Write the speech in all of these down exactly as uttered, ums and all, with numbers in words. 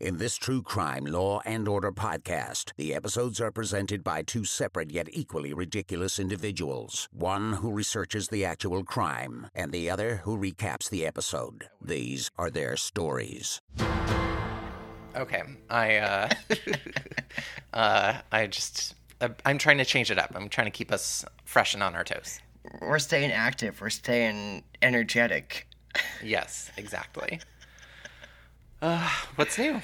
In this true crime Law and Order podcast, the episodes are presented by two separate yet equally ridiculous individuals, one who researches the actual crime and the other who recaps the episode. These are their stories. Okay, I, uh, uh, I just, I'm trying to change it up. I'm trying to keep us fresh and on our toes. We're staying active. We're staying energetic. Yes, exactly. Uh, what's new?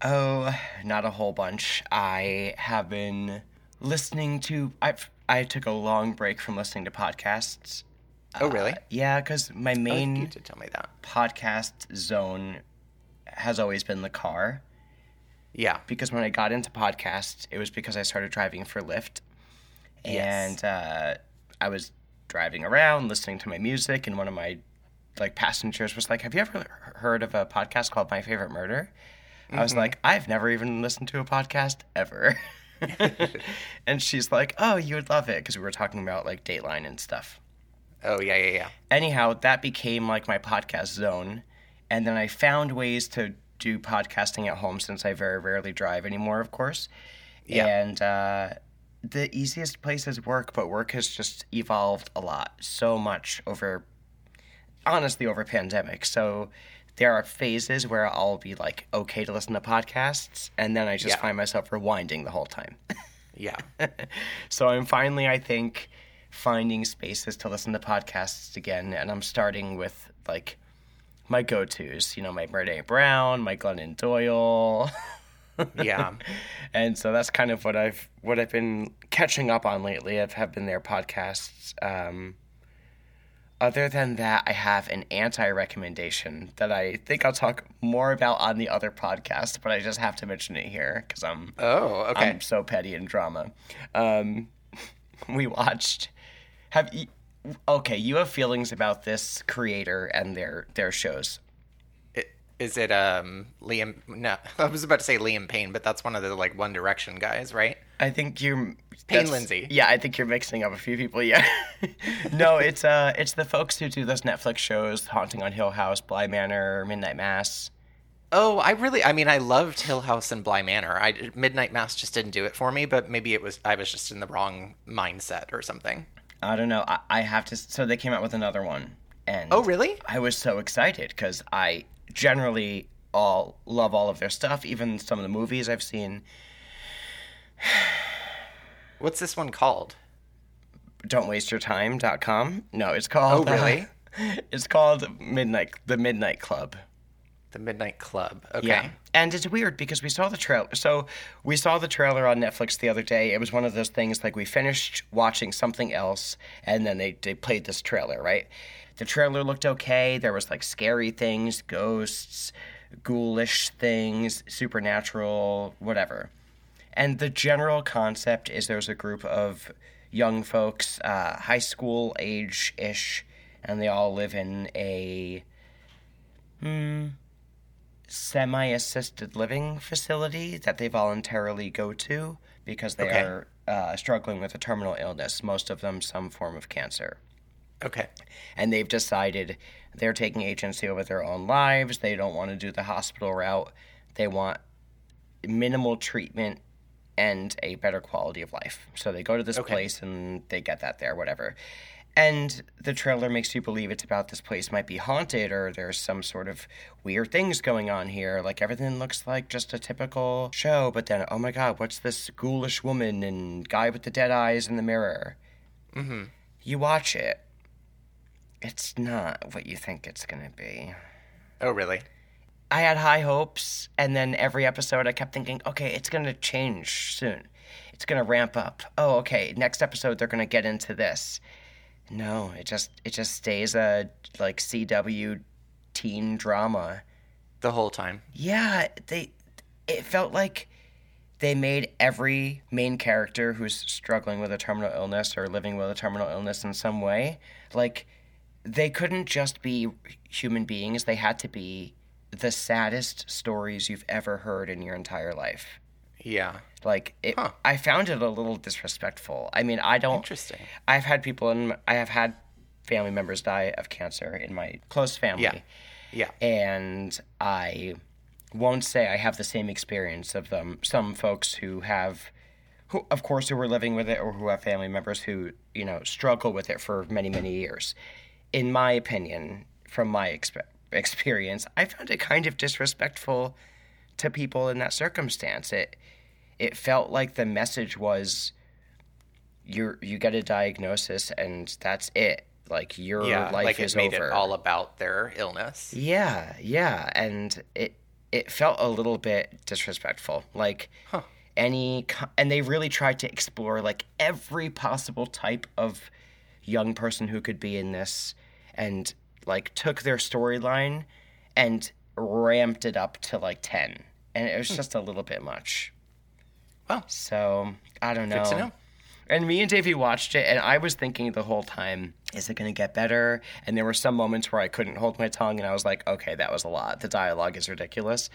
Oh, not a whole bunch. I have been listening to... I I took a long break from listening to podcasts. Oh, really? Uh, yeah, because my main oh, you did tell me that. podcast zone has always been the car. Yeah. Because when I got into podcasts, it was because I started driving for Lyft. Yes. And uh, I was driving around, listening to my music, and one of my... like passengers was like, have you ever heard of a podcast called My Favorite Murder? Mm-hmm. I was like, I've never even listened to a podcast ever. And she's like, oh, you would love it. Because we were talking about like Dateline and stuff. Oh, yeah, yeah, yeah. Anyhow, that became like my podcast zone. And then I found ways to do podcasting at home since I very rarely drive anymore, of course. Yeah. And uh, the easiest place is work, but work has just evolved a lot, so much over honestly over pandemic. So there are phases where I'll be like, okay to listen to podcasts. And then I just yeah. find myself rewinding the whole time. Yeah. So I'm finally, I think, finding spaces to listen to podcasts again. And I'm starting with like my go-tos, you know, my Brené Brown, my Glennon Doyle. Yeah. And so that's kind of what I've, what I've been catching up on lately. I've have been their podcasts. Um, Other than that, I have an anti-recommendation that I think I'll talk more about on the other podcast, but I just have to mention it here because I'm oh okay I'm so petty in drama. Um, we watched. Have you, okay? You have feelings about this creator and their their shows. It, is it um Liam? No, I was about to say Liam Payne, but that's one of the like One Direction guys, right? I think you're... Payne Lindsay. Yeah, I think you're mixing up a few people, yeah. No, it's uh, it's the folks who do those Netflix shows, Haunting on Hill House, Bly Manor, Midnight Mass. Oh, I really... I mean, I loved Hill House and Bly Manor. I, Midnight Mass just didn't do it for me, but maybe it was I was just in the wrong mindset or something. I don't know. I, I have to... So they came out with another one. And oh, really? I was so excited because I generally all love all of their stuff, even some of the movies I've seen... What's this one called? don't waste your time dot com No, it's called... Oh, really? Uh, it's called Midnight, The Midnight Club. The Midnight Club, okay. Yeah. And it's weird because we saw the trailer. So we saw the trailer on Netflix the other day. It was one of those things like we finished watching something else and then they, they played this trailer, right? The trailer looked okay. There was like scary things, ghosts, ghoulish things, supernatural, whatever. And the general concept is there's a group of young folks, uh, high school age-ish, and they all live in a hmm, semi-assisted living facility that they voluntarily go to because they okay. are uh, struggling with a terminal illness, most of them some form of cancer. Okay. And they've decided they're taking agency over their own lives. They don't want to do the hospital route. They want minimal treatment and a better quality of life. So they go to this okay. place and they get that there, whatever. And the trailer makes you believe it's about this place might be haunted or there's some sort of weird things going on here. Like everything looks like just a typical show, but then, oh my God, what's this ghoulish woman and guy with the dead eyes in the mirror? Mm-hmm. You watch it. It's not what you think it's going to be. Oh, really? I had high hopes, and then every episode I kept thinking, okay, it's going to change soon. It's going to ramp up. Oh, okay, next episode they're going to get into this. No, it just it just stays a, like, C W teen drama. The whole time. Yeah, they. It felt like they made every main character who's struggling with a terminal illness or living with a terminal illness in some way, like, they couldn't just be human beings. They had to be the saddest stories you've ever heard in your entire life. Yeah. Like, it, huh. I found it a little disrespectful. I mean, I don't... Interesting. I've had people in... I have had family members die of cancer in my close family. Yeah. Yeah. And I won't say I have the same experience of them. Some folks who have, who of course, who are living with it or who have family members who, you know, struggle with it for many, many years. In my opinion, from my exp- experience, I found it kind of disrespectful to people in that circumstance. It it felt like the message was, you you get a diagnosis and that's it. Like, your yeah, life like is over. Like, it made it all about their illness. Yeah, yeah. And it it felt a little bit disrespectful. Like, huh. any... And they really tried to explore, like, every possible type of young person who could be in this, and, like, took their storyline and ramped it up to, like, ten. And it was hmm. just a little bit much. Well. So, I don't know. Good to know. And me and Davey watched it, and I was thinking the whole time, is it going to get better? And there were some moments where I couldn't hold my tongue, and I was like, okay, that was a lot. The dialogue is ridiculous.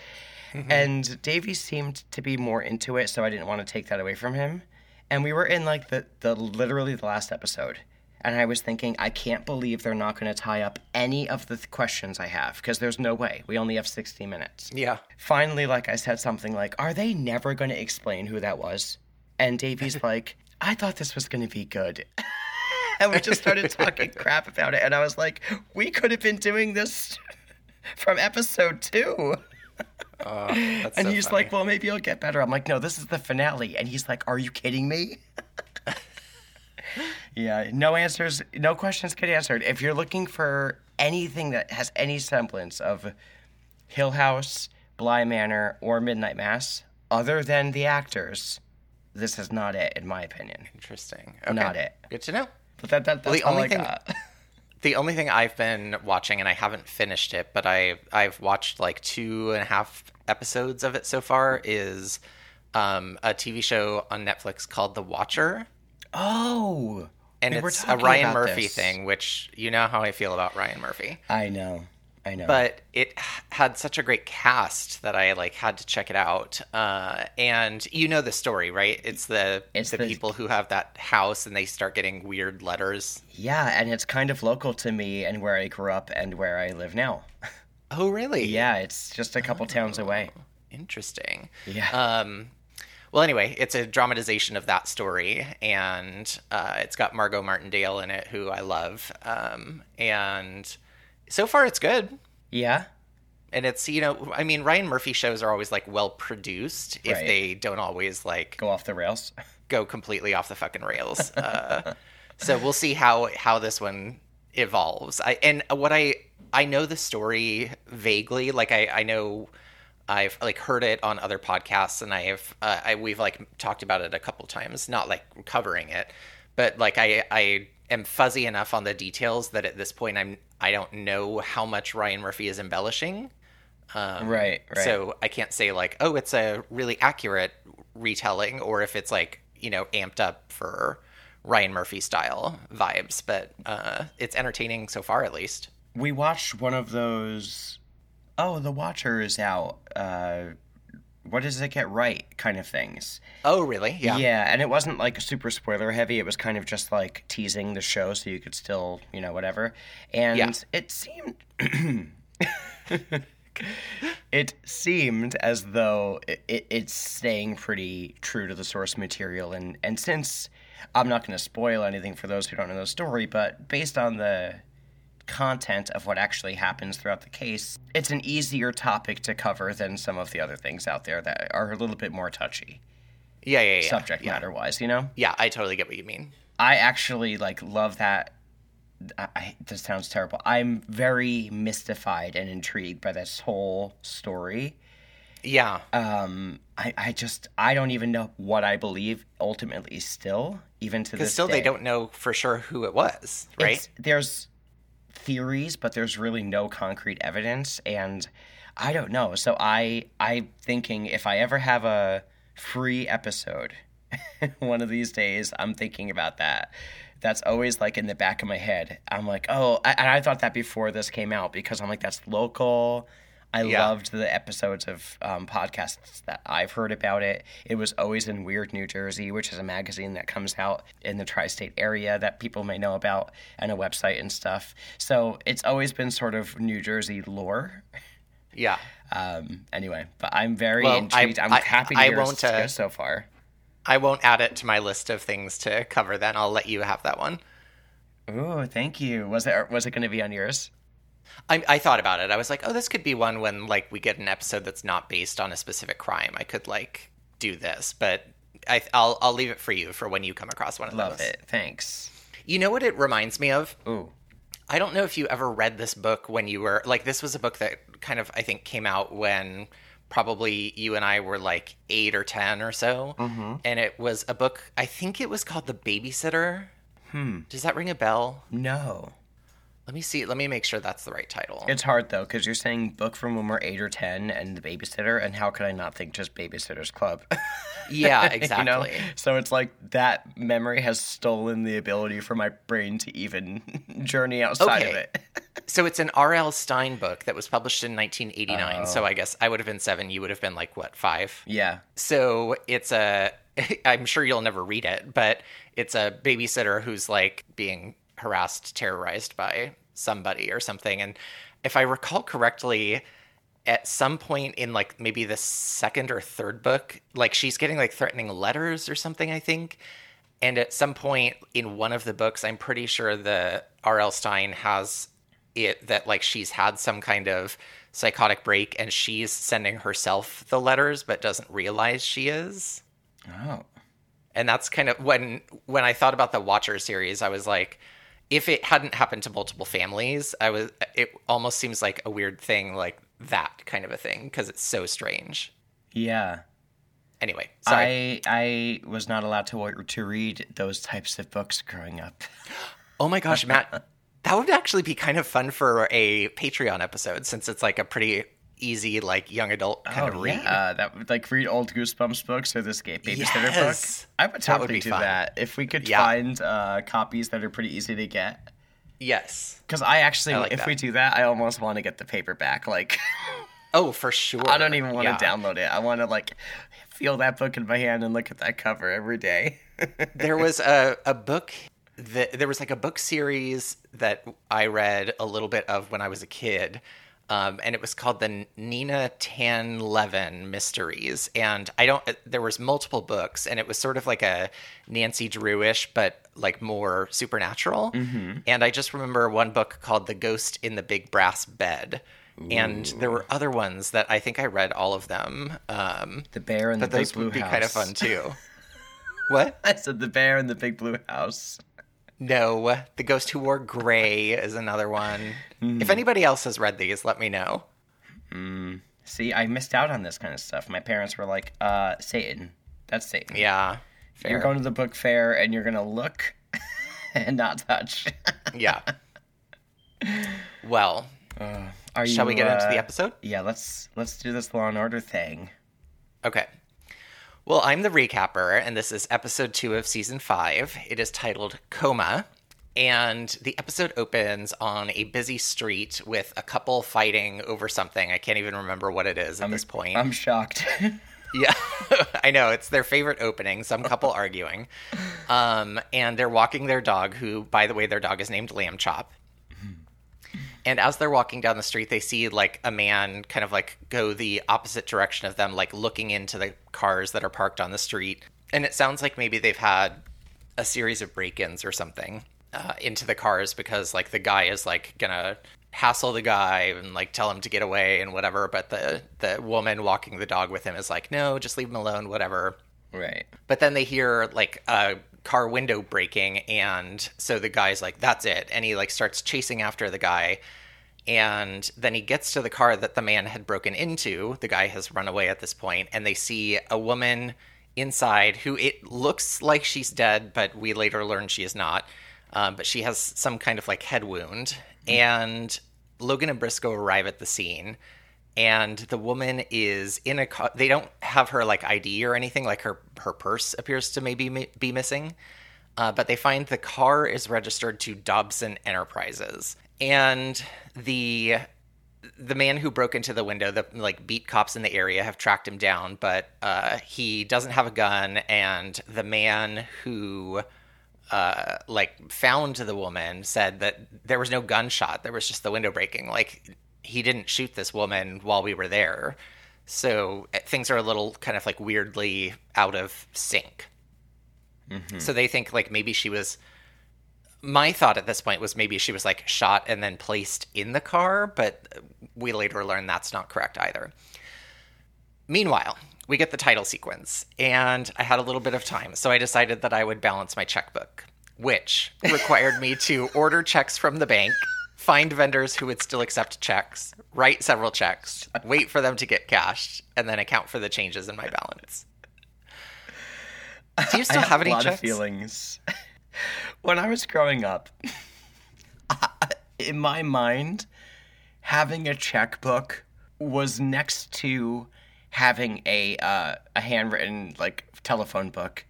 Mm-hmm. And Davey seemed to be more into it, so I didn't want to take that away from him. And we were in, like, the, the literally the last episode. And I was thinking, I can't believe they're not going to tie up any of the th- questions I have, because there's no way. We only have sixty minutes. Yeah. Finally, like, I said something like, are they never going to explain who that was? And Davey's like... I thought this was going to be good. And we just started talking crap about it. And I was like, we could have been doing this from episode two. Oh, that's and so he's funny. Like, well, maybe it'll get better. I'm like, no, this is the finale. And he's like, are you kidding me? Yeah, no answers, no questions get answered. If you're looking for anything that has any semblance of Hill House, Bly Manor, or Midnight Mass, other than the actors... This is not it, in my opinion. Interesting. Okay. Not it. Good to know. But that, that, that's well, the only all I thing, got. The only thing I've been watching, and I haven't finished it, but I, I've watched like two and a half episodes of it so far, is um, a T V show on Netflix called The Watcher. Oh! And we it's a Ryan Murphy this. thing, which you know how I feel about Ryan Murphy. I know. I know. But it had such a great cast that I like had to check it out. Uh, and you know the story, right? It's the it's the, the people who have that house and they start getting weird letters. Yeah, and it's kind of local to me and where I grew up and where I live now. Oh, really? Yeah, it's just a couple oh, towns away. Interesting. Yeah. Um, well, anyway, it's a dramatization of that story, and uh, it's got Margot Martindale in it, who I love. Um, and... So far, it's good. Yeah. And it's, you know, I mean, Ryan Murphy shows are always, like, well-produced if right. they don't always, like... Go off the rails. Go completely off the fucking rails. Uh, so we'll see how, how this one evolves. I And what I... I know the story vaguely. Like, I, I know I've, like, heard it on other podcasts, and I have... Uh, I we've, like, talked about it a couple times. Not, like, covering it. But, like, I... I am fuzzy enough on the details that at this point I'm I don't know how much Ryan Murphy is embellishing. Um, right, right. So I can't say like, oh, it's a really accurate retelling, or if it's like, you know, amped up for Ryan Murphy style vibes. But uh, it's entertaining so far, at least. We watched one of those. Oh, The Watcher is out. Uh, what does it get right kind of things. Oh, really? Yeah. Yeah, and it wasn't, like, super spoiler-heavy. It was kind of just, like, teasing the show so you could still, you know, whatever. And yeah. it seemed... it seemed as though it, it, it's staying pretty true to the source material. And, and since I'm not going to spoil anything for those who don't know the story, but based on the content of what actually happens throughout the case, it's an easier topic to cover than some of the other things out there that are a little bit more touchy. Yeah, yeah, yeah. Subject yeah. matter wise, you know? Yeah, I totally get what you mean. I actually, like, love that. I, I, this sounds terrible. I'm very mystified and intrigued by this whole story. Yeah. Um, I, I just, I don't even know what I believe ultimately still, even to this day. Because still they don't know for sure who it was, right? It's, there's... theories, but there's really no concrete evidence, and I don't know. So I, I'm thinking if I ever have a free episode one of these days, I'm thinking about that. That's always, like, in the back of my head. I'm like, oh, I, and I thought that before this came out, because I'm like, that's local. I yeah. loved the episodes of um, podcasts that I've heard about it. It was always in Weird New Jersey, which is a magazine that comes out in the tri-state area that people may know about, and a website and stuff. So it's always been sort of New Jersey lore Yeah. Um, anyway, but I'm very well, intrigued. I, I'm I, happy to I hear won't, uh, so far. I won't add it to my list of things to cover then. I'll let you have that one. Ooh, thank you. Was it, was it going to be on yours? I, I thought about it. I was like, oh, this could be one when, like, we get an episode that's not based on a specific crime. I could, like, do this, but I, I'll I'll leave it for you for when you come across one of Love those. Love it. Thanks. You know what it reminds me of? Ooh. I don't know if you ever read this book when you were, like, this was a book that kind of, I think, came out when probably you and I were, like, eight or ten or so. Mm-hmm. And it was a book, I think it was called The Babysitter. Hmm. Does that ring a bell? No. Let me see. Let me make sure that's the right title. It's hard, though, because you're saying book from when we're eight or ten and The Babysitter, and how could I not think just Babysitter's Club? Yeah, exactly. You know? So it's like that memory has stolen the ability for my brain to even journey outside okay. of it. So it's an R L Stein book that was published in nineteen eighty-nine. Oh. So I guess I would have been seven. You would have been like, what, five? Yeah. So it's a – I'm sure you'll never read it, but it's a babysitter who's like being harassed, terrorized by somebody or something. And if I recall correctly, at some point in like maybe the second or third book, like she's getting like threatening letters or something, I think. And at some point in one of the books, I'm pretty sure the R L Stein has it that like she's had some kind of psychotic break and she's sending herself the letters, but doesn't realize she is. Oh. And that's kind of when, when I thought about the Watcher series, I was like, if it hadn't happened to multiple families, I was. It almost seems like a weird thing, like that kind of a thing, because it's so strange. Yeah. Anyway, sorry. I I was not allowed to to read those types of books growing up. Oh my gosh, Matt, that would actually be kind of fun for a Patreon episode, since it's like a pretty easy, like young adult kind oh, of read. Yeah, uh, that would like read old Goosebumps books or this Babysitter yes. book. I would totally that would do fun. that if we could yeah. find uh, copies that are pretty easy to get. Yes, because I actually, I like if that. we do that, I almost want to get the paperback. Like, oh, for sure. I don't even want to yeah. download it. I want to like feel that book in my hand and look at that cover every day. There was a a book. That, there was like a book series that I read a little bit of when I was a kid. Um, and it was called the Nina Tan Levin Mysteries. And I don't, there was multiple books and it was sort of like a Nancy Drew-ish, but like more supernatural. Mm-hmm. And I just remember one book called The Ghost in the Big Brass Bed. Ooh. And there were other ones that I think I read all of them. Um, the Bear in the Big Blue House. But those would be kind of fun too. What? I said The Bear in the Big Blue House. No, The Ghost Who Wore Gray is another one. Mm. If anybody else has read these, let me know. Mm. See, I missed out on this kind of stuff. My parents were like, uh, Satan. That's Satan. Yeah. Fair. You're going to the book fair and you're going to look and not touch. Yeah. Well, uh, are you, shall we get uh, into the episode? Yeah, let's let's do this Law and Order thing. Okay. Well, I'm the recapper, and this is episode two of season five. It is titled Coma, and the episode opens on a busy street with a couple fighting over something. I can't even remember what it is at I'm, this point. I'm shocked. Yeah, I know. It's their favorite opening, some couple arguing. Um, and they're walking their dog, who, by the way, their dog is named Lamb Chop. And as they're walking down the street, they see, like, a man kind of, like, go the opposite direction of them, like, looking into the cars that are parked on the street. And it sounds like maybe they've had a series of break-ins or something uh, into the cars because, like, the guy is, like, gonna hassle the guy and, like, tell him to get away and whatever. But the, the woman walking the dog with him is like, no, just leave him alone, whatever. Right. But then they hear, like, a car window breaking, and so the guy's like, that's it, and he like starts chasing after the guy, and then he gets to the car that the man had broken into. The guy has run away at this point, and they see a woman inside who it looks like she's dead, but we later learn she is not, um, but she has some kind of like head wound. And Logan and Briscoe arrive at the scene, and the woman is in a car. They don't have her, like, I D or anything. Like, her, her purse appears to maybe mi- be missing. Uh, but they find the car is registered to Dobson Enterprises. And the the man who broke into the window, the, like, beat cops in the area have tracked him down. But uh, he doesn't have a gun. And the man who, uh, like, found the woman said that there was no gunshot. There was just the window breaking. Like, he didn't shoot this woman while we were there. So things are a little kind of like weirdly out of sync. Mm-hmm. So they think like maybe she was, my thought at this point was maybe she was like shot and then placed in the car, but we later learn that's not correct either. Meanwhile, we get the title sequence, and I had a little bit of time, so I decided that I would balance my checkbook, which required me to order checks from the bank, find vendors who would still accept checks, write several checks, wait for them to get cashed, and then account for the changes in my balance. Do you still I have, have any checks? I have a lot of feelings. When I was growing up, I, in my mind, having a checkbook was next to having a uh, a handwritten like telephone book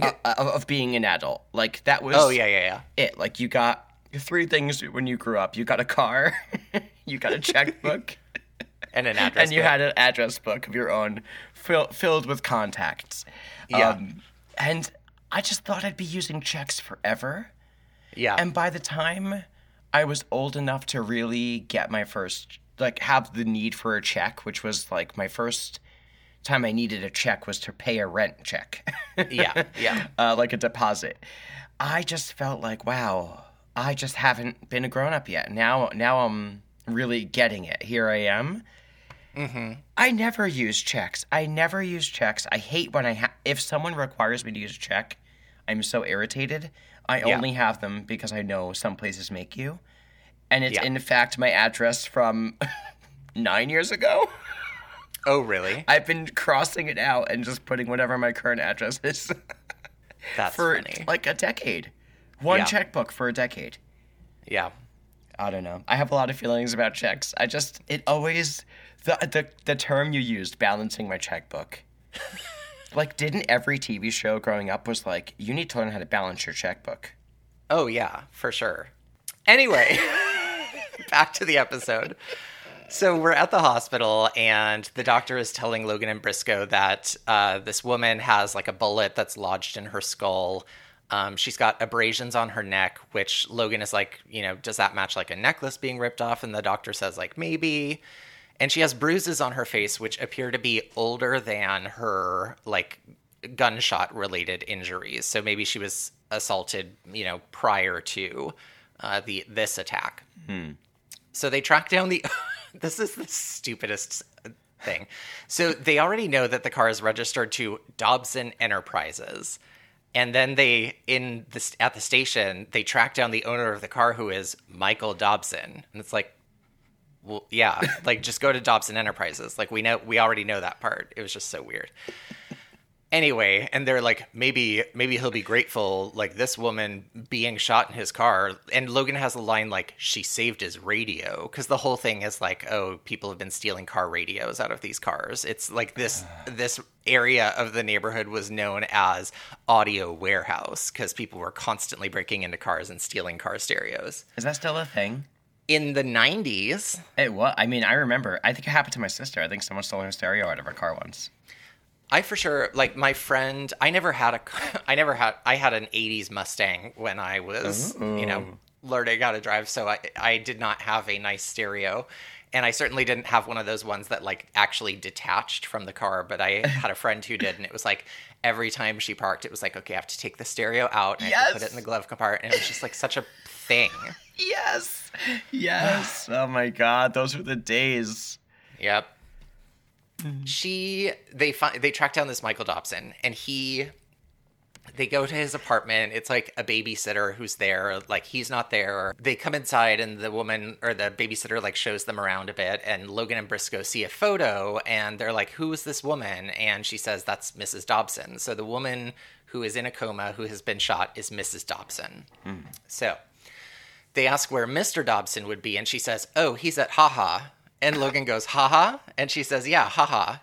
uh, yeah. of being an adult. Like that was oh yeah yeah yeah it. Like you got three things when you grew up. You got a car, you got a checkbook, and an address. And book. You had an address book of your own, fill, filled with contacts. Yeah, um, and. I just thought I'd be using checks forever. Yeah. And by the time I was old enough to really get my first, like, have the need for a check, which was, like, my first time I needed a check was to pay a rent check. Yeah, yeah. Uh, like a deposit. I just felt like, wow, I just haven't been a grown-up yet. Now, now I'm really getting it. Here I am. Mm-hmm. I never use checks. I never use checks. I hate when I have, if someone requires me to use a check, I'm so irritated. I yeah. only have them because I know some places make you. And it's, yeah. in fact, my address from nine years ago. Oh, really? I've been crossing it out and just putting whatever my current address is. That's for funny. Like a decade. One yeah. checkbook for a decade. Yeah. I don't know. I have a lot of feelings about checks. I just, it always, the the, the term you used, balancing my checkbook. Like, didn't every T V show growing up was like, you need to learn how to balance your checkbook? Oh, yeah, for sure. Anyway, back to the episode. So we're at the hospital, and the doctor is telling Logan and Briscoe that uh, this woman has, like, a bullet that's lodged in her skull. Um, she's got abrasions on her neck, which Logan is like, you know, does that match like a necklace being ripped off? And the doctor says like, maybe. And she has bruises on her face, which appear to be older than her like gunshot related injuries. So maybe she was assaulted, you know, prior to uh, the this attack. Hmm. So they track down the this is the stupidest thing. So they already know that the car is registered to Dobson Enterprises. And then they, in the, at the station, they track down the owner of the car, who is Michael Dobson. And it's like, well, yeah, like, just go to Dobson Enterprises. Like, we know, we already know that part. It was just so weird. Anyway, and they're like, maybe, maybe he'll be grateful, like, this woman being shot in his car. And Logan has a line like, she saved his radio, because the whole thing is like, oh, people have been stealing car radios out of these cars. It's like this this area of the neighborhood was known as Audio Warehouse, because people were constantly breaking into cars and stealing car stereos. Is that still a thing? In the nineties. It was. I mean, I remember. I think it happened to my sister. I think someone stole her stereo out of her car once. I for sure, like, my friend, I never had a, I never had, I had an eighties Mustang when I was, Ooh. you know, learning how to drive, so I, I did not have a nice stereo, and I certainly didn't have one of those ones that, like, actually detached from the car, but I had a friend who did, and it was like, every time she parked, it was like, okay, I have to take the stereo out, and yes. I have to put it in the glove compartment, and it was just, like, such a thing. Yes! Yes! Oh my god, those were the days. Yep. She, they find, they track down this Michael Dobson, and he, they go to his apartment. It's like a babysitter who's there, like he's not there. They come inside, and the woman or the babysitter like shows them around a bit, and Logan and Briscoe see a photo, and they're like, who is this woman? And she says, that's Missus Dobson. So the woman who is in a coma, who has been shot, is Missus Dobson. Mm. So they ask where Mister Dobson would be, and she says, oh, he's at HaHa. And Logan goes, haha. And she says, yeah, haha.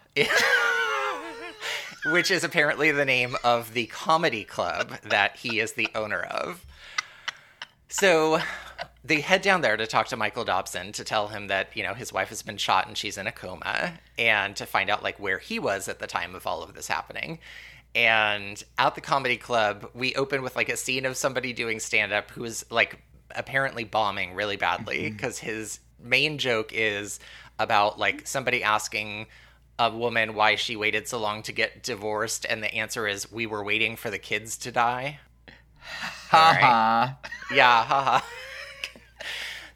Which is apparently the name of the comedy club that he is the owner of. So they head down there to talk to Michael Dobson, to tell him that, you know, his wife has been shot and she's in a coma, and to find out like where he was at the time of all of this happening. And at the comedy club, we open with like a scene of somebody doing stand up who is like apparently bombing really badly because his main joke is about, like, somebody asking a woman why she waited so long to get divorced, and the answer is, we were waiting for the kids to die. Ha ha. Yeah, ha ha.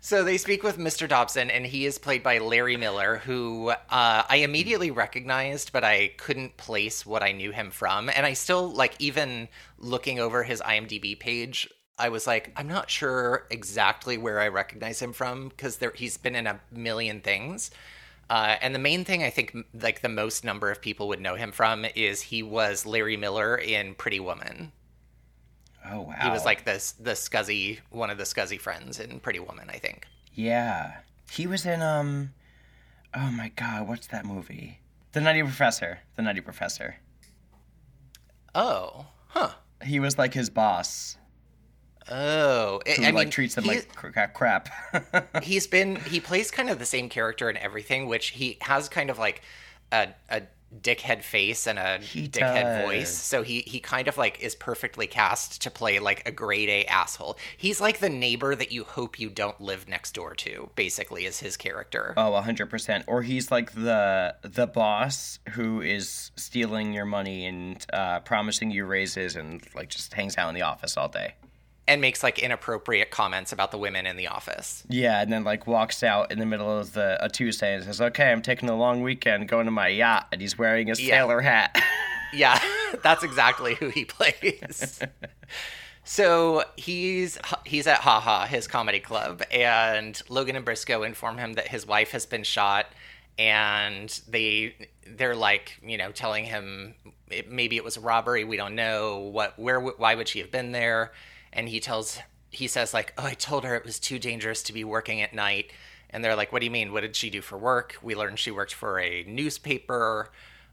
So they speak with Mister Dobson, and he is played by Larry Miller, who uh, I immediately recognized, but I couldn't place what I knew him from. And I still, like, even looking over his IMDb page, I was like, I'm not sure exactly where I recognize him from, because he's been in a million things. Uh, and the main thing I think, like, the most number of people would know him from is he was Larry Miller in Pretty Woman. Oh, wow. He was like this, the scuzzy, one of the scuzzy friends in Pretty Woman, I think. Yeah. He was in, um, oh my God, what's that movie? The Nutty Professor. The Nutty Professor. Oh, huh. He was like his boss. Oh. It, who, I like, mean, treats them like crap. he's been, he plays kind of the same character in everything, which he has kind of like a, a, dickhead face and a he dickhead does. voice, so he he kind of like is perfectly cast to play like a grade A asshole. He's like the neighbor that you hope you don't live next door to, basically, is his character. Oh, one hundred percent. Or he's like the the boss who is stealing your money and uh promising you raises and like just hangs out in the office all day and makes like inappropriate comments about the women in the office. Yeah, and then like walks out in the middle of the a Tuesday and says, okay, I'm taking a long weekend, going to my yacht, and he's wearing a sailor yeah. hat. Yeah, that's exactly who he plays. So he's he's at Ha Ha, his comedy club, and Logan and Briscoe inform him that his wife has been shot, and they they're like, you know, telling him it, maybe it was a robbery, we don't know, what, where, why would she have been there? And he tells, he says, like, oh, I told her it was too dangerous to be working at night. And they're like, what do you mean? What did she do for work? We learned she worked for a newspaper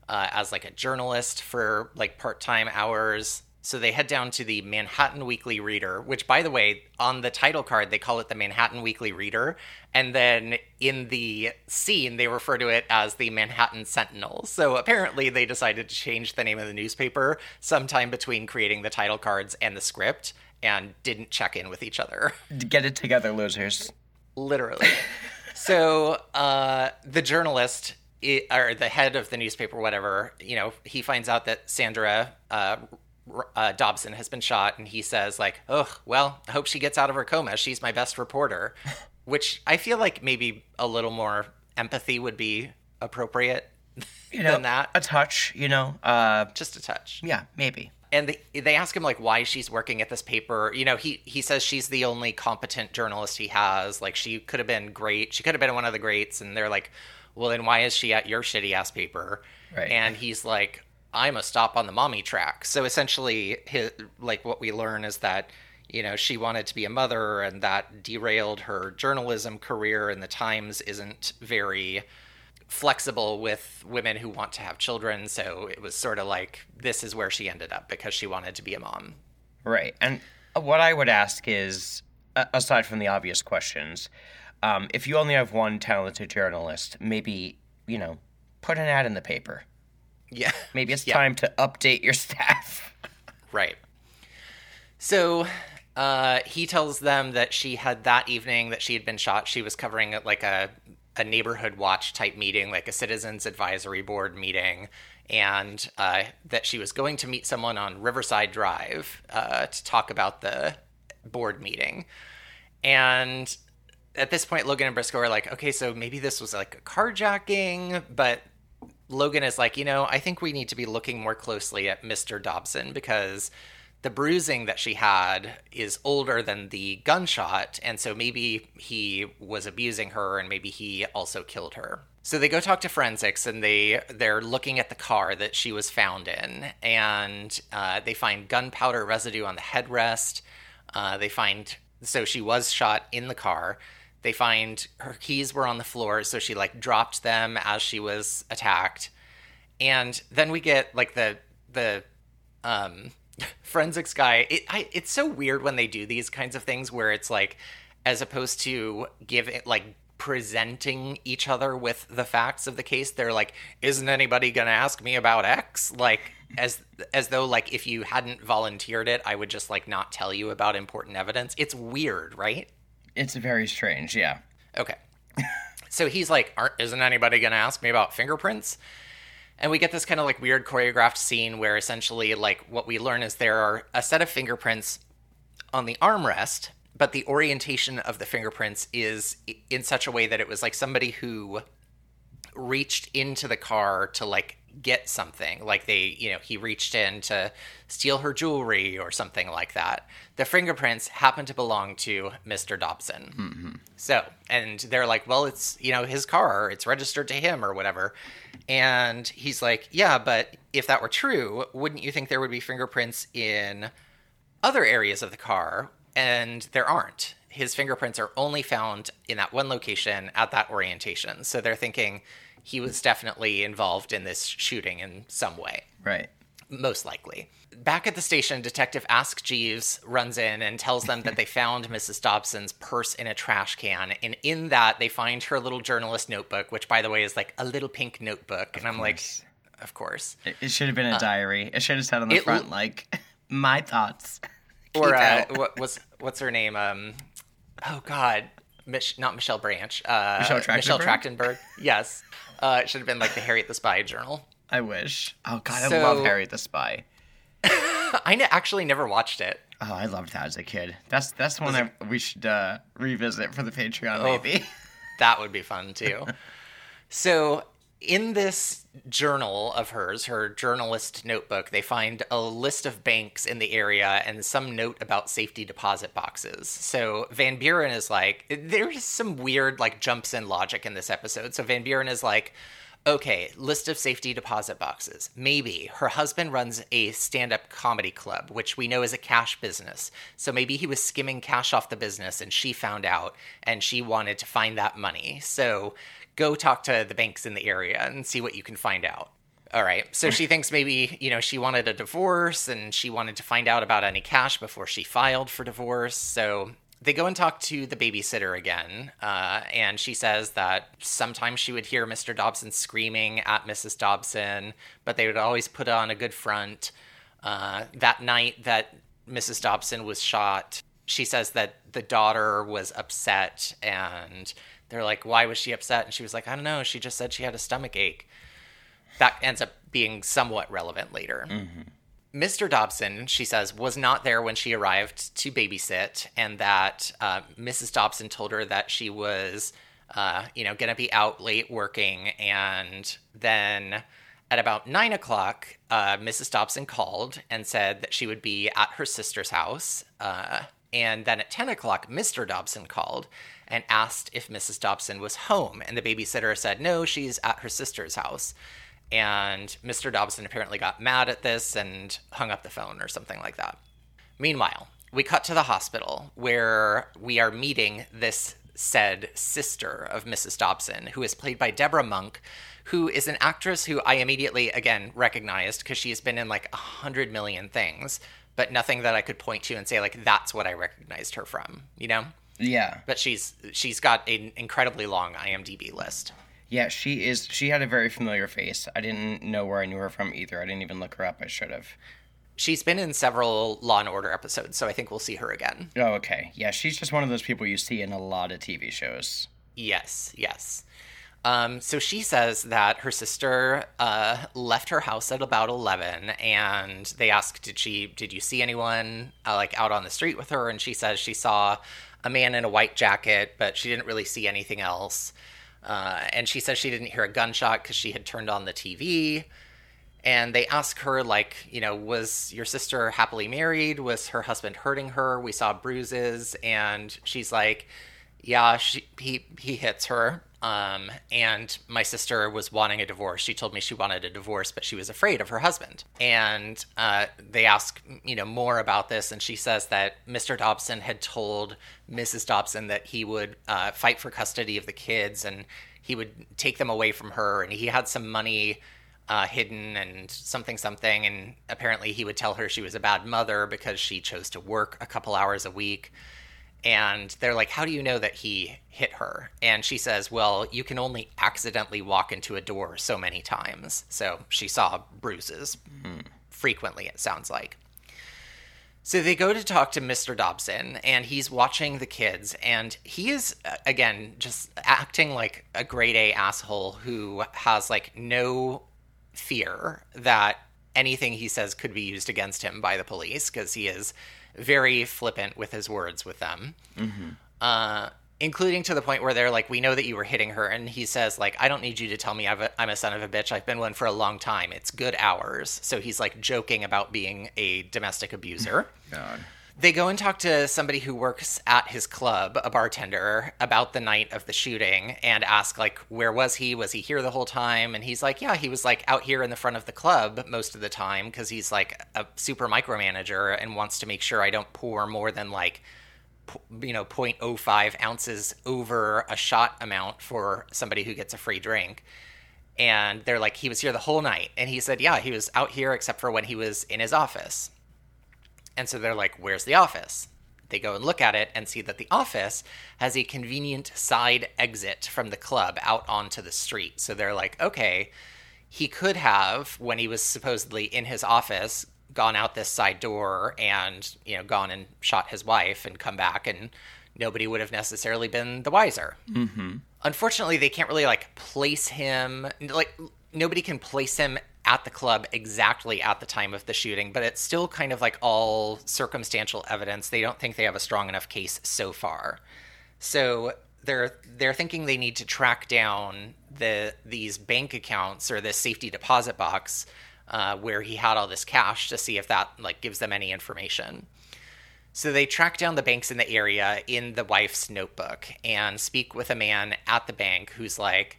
uh, as, like, a journalist for, like, part-time hours. So they head down to the Manhattan Weekly Reader, which, by the way, on the title card, they call it the Manhattan Weekly Reader. And then in the scene, they refer to it as the Manhattan Sentinel. So apparently they decided to change the name of the newspaper sometime between creating the title cards and the script, and didn't check in with each other. Get it together, losers. Literally. So uh, the journalist, it, or the head of the newspaper, whatever, you know, he finds out that Sandra uh, uh, Dobson has been shot, and he says, like, oh, well, I hope she gets out of her coma. She's my best reporter, which I feel like maybe a little more empathy would be appropriate you know, than that. A touch, you know. Uh, Just a touch. Yeah, maybe. And they, they ask him, like, why she's working at this paper. You know, he, he says she's the only competent journalist he has. Like, she could have been great. She could have been one of the greats. And they're like, well, then why is she at your shitty-ass paper? Right. And he's like, I'm a stop on the mommy track. So essentially, his, like, what we learn is that, you know, she wanted to be a mother, and that derailed her journalism career, and the Times isn't very flexible with women who want to have children, so it was sort of like, this is where she ended up because she wanted to be a mom. Right. And what I would ask is, aside from the obvious questions, um, if you only have one talented journalist, maybe, you know, put an ad in the paper. Yeah. Maybe it's yeah. time to update your staff. Right. So uh, he tells them that she had, that evening that she had been shot, she was covering it like a a neighborhood watch type meeting, like a citizens advisory board meeting, and uh, that she was going to meet someone on Riverside Drive uh, to talk about the board meeting. And at this point, Logan and Briscoe are like, okay, so maybe this was like a carjacking, but Logan is like, you know, I think we need to be looking more closely at Mister Dobson, because the bruising that she had is older than the gunshot, and so maybe he was abusing her, and maybe he also killed her. So they go talk to forensics, and they, they're looking at the car that she was found in, and uh, they find gunpowder residue on the headrest. Uh, they find, so she was shot in the car. They find her keys were on the floor, so she, like, dropped them as she was attacked. And then we get, like, the, the, um... forensics guy, it, I, it's so weird when they do these kinds of things where it's like, as opposed to give it, like, presenting each other with the facts of the case, they're like, isn't anybody gonna ask me about X? Like, as as though, like, if you hadn't volunteered it, I would just, like, not tell you about important evidence. It's weird, right? It's very strange, yeah. Okay. So he's like, Aren't, isn't anybody going to ask me about fingerprints? And we get this kind of like weird choreographed scene where essentially like what we learn is there are a set of fingerprints on the armrest, but the orientation of the fingerprints is in such a way that it was like somebody who reached into the car to like get something, like they, you know, he reached in to steal her jewelry or something like that. The fingerprints happen to belong to Mister Dobson. Mm-hmm. So, and they're like, well, it's, you know, his car, it's registered to him or whatever. And he's like, yeah, but if that were true, wouldn't you think there would be fingerprints in other areas of the car? And there aren't. His fingerprints are only found in that one location at that orientation. So they're thinking he was definitely involved in this shooting in some way. Right. Most likely. Back at the station, Detective Ask Jeeves runs in and tells them that they found Missus Dobson's purse in a trash can. And in that, they find her little journalist notebook, which, by the way, is like a little pink notebook. Of and I'm course. like, of course. It, it should have been a uh, diary. It should have said on the it, front, like, my thoughts. Or uh, what was what's her name? Um, oh God, Mich- not Michelle Branch. Uh, Michelle Trachtenberg. Michelle Trachtenberg. Yes, uh, it should have been like the Harriet the Spy journal. I wish. Oh God, so, I love Harriet the Spy. I n- actually never watched it. Oh, I loved that as a kid. That's that's one that we should uh, revisit for the Patreon, oh, maybe. That would be fun too. So. In this journal of hers, her journalist notebook, they find a list of banks in the area and some note about safety deposit boxes. So Van Buren is like, there's some weird like jumps in logic in this episode. So Van Buren is like, okay, list of safety deposit boxes. Maybe her husband runs a stand-up comedy club, which we know is a cash business. So maybe he was skimming cash off the business and she found out and she wanted to find that money. So go talk to the banks in the area and see what you can find out. All right. So she thinks maybe, you know, she wanted a divorce and she wanted to find out about any cash before she filed for divorce. So they go and talk to the babysitter again. Uh, and she says that sometimes she would hear Mister Dobson screaming at Missus Dobson, but they would always put on a good front. Uh, that night that Missus Dobson was shot, she says that the daughter was upset and they're like, why was she upset? And she was like, I don't know. She just said she had a stomach ache. That ends up being somewhat relevant later. Mm-hmm. Mister Dobson, she says, was not there when she arrived to babysit, and that uh, Missus Dobson told her that she was, uh, you know, going to be out late working. And then at about nine o'clock, uh, Missus Dobson called and said that she would be at her sister's house. Uh, and then at ten o'clock, Mister Dobson called and asked if Missus Dobson was home. And the babysitter said, no, she's at her sister's house. And Mister Dobson apparently got mad at this and hung up the phone or something like that. Meanwhile, we cut to the hospital where we are meeting this said sister of Missus Dobson, who is played by Deborah Monk, who is an actress who I immediately, again, recognized because she has been in like a hundred million things, but nothing that I could point to and say, like, that's what I recognized her from, you know? Yeah. But she's she's got an incredibly long IMDb list. Yeah, she is. She had a very familiar face. I didn't know where I knew her from either. I didn't even look her up. I should have. She's been in several Law and Order episodes, so I think we'll see her again. Oh, okay. Yeah, she's just one of those people you see in a lot of T V shows. Yes, yes. Um, so she says that her sister uh, left her house at about eleven, and they ask, did she, did you see anyone uh, like out on the street with her? And she says she saw a man in a white jacket, but she didn't really see anything else. Uh, and she says she didn't hear a gunshot because she had turned on the T V. And they ask her, like, you know, was your sister happily married? Was her husband hurting her? We saw bruises. And she's like, yeah, she, he, he hits her. Um, and my sister was wanting a divorce. She told me she wanted a divorce, but she was afraid of her husband. And uh, they ask, you know, more about this. And she says that Mister Dobson had told Missus Dobson that he would uh, fight for custody of the kids and he would take them away from her. And he had some money uh, hidden and something, something. And apparently he would tell her she was a bad mother because she chose to work a couple hours a week. And they're like, how do you know that he hit her? And she says, well, you can only accidentally walk into a door so many times. So she saw bruises mm. frequently, it sounds like. So they go to talk to Mister Dobson, and he's watching the kids, and he is, again, just acting like a grade A asshole who has, like, no fear that anything he says could be used against him by the police, because he is very flippant with his words with them. Mm-hmm. Uh, including to the point where they're like, we know that you were hitting her, and he says, like, I don't need you to tell me I've a, I'm a son of a bitch. I've been one for a long time. It's good hours. So he's, like, joking about being a domestic abuser. God. They go and talk to somebody who works at his club, a bartender, about the night of the shooting, and ask, like, where was he? Was he here the whole time? And he's like, yeah, he was, like, out here in the front of the club most of the time, because he's, like, a super micromanager and wants to make sure I don't pour more than, like, you know, zero point zero five ounces over a shot amount for somebody who gets a free drink. And they're like, he was here the whole night. And he said, yeah, he was out here except for when he was in his office. And so they're like, where's the office? They go and look at it and see that the office has a convenient side exit from the club out onto the street. So they're like, okay, he could have, when he was supposedly in his office, gone out this side door and, you know, gone and shot his wife and come back, and nobody would have necessarily been the wiser. Mm-hmm. Unfortunately, they can't really, like, place him. Like, nobody can place him at the club exactly at the time of the shooting, but it's still kind of, like, all circumstantial evidence. They don't think they have a strong enough case so far. So they're they're thinking they need to track down the these bank accounts or this safety deposit box Uh, where he had all this cash, to see if that, like, gives them any information. So they track down the banks in the area in the wife's notebook and speak with a man at the bank who's like,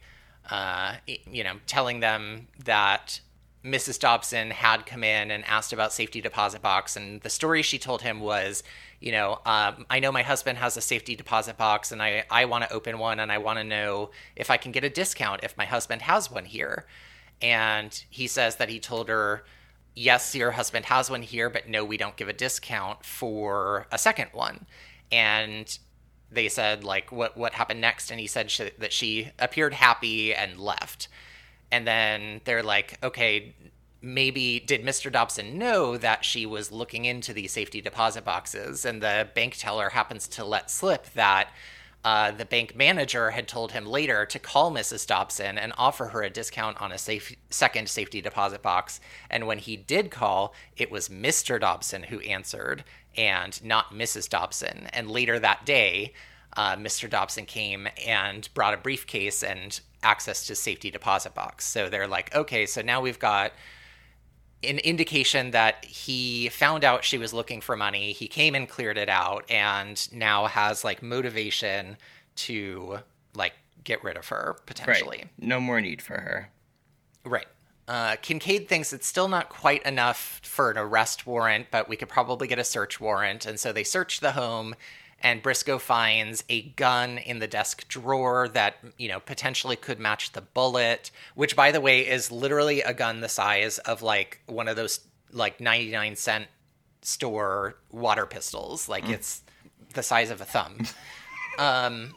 uh, you know, telling them that Missus Dobson had come in and asked about safety deposit box. And the story she told him was, you know, um, I know my husband has a safety deposit box, and I, I want to open one, and I want to know if I can get a discount if my husband has one here. And he says that he told her, yes, your husband has one here, but no, we don't give a discount for a second one. And they said, like, what what happened next? And he said she, that she appeared happy and left. And then they're like, okay, maybe did Mister Dobson know that she was looking into these safety deposit boxes? And the bank teller happens to let slip that Uh, the bank manager had told him later to call Missus Dobson and offer her a discount on a safe, second safety deposit box. And when he did call, it was Mister Dobson who answered, and not Missus Dobson. And later that day, uh, Mister Dobson came and brought a briefcase and access to safety deposit box. So they're like, okay, so now we've got an indication that he found out she was looking for money, he came and cleared it out, and now has, like, motivation to, like, get rid of her, potentially. Right. No more need for her. Right. Uh, Kincaid thinks it's still not quite enough for an arrest warrant, but we could probably get a search warrant, and so they search the home, and Briscoe finds a gun in the desk drawer that, you know, potentially could match the bullet, which, by the way, is literally a gun the size of, like, one of those, like, ninety-nine cent store water pistols. Like, mm. It's the size of a thumb. um,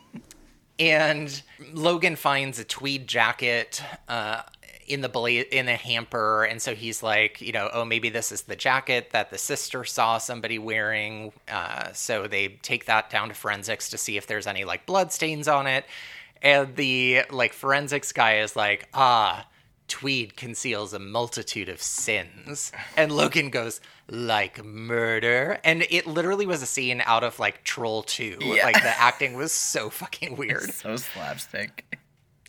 and Logan finds a tweed jacket uh, in the bla- in a hamper, and so he's like, you know, oh, maybe this is the jacket that the sister saw somebody wearing. Uh, so they take that down to forensics to see if there's any, like, blood stains on it. And the, like, forensics guy is like, ah, tweed conceals a multitude of sins. And Logan goes, like, murder. And it literally was a scene out of, like, Troll two. Yeah. Like, the acting was so fucking weird. It's so slapstick.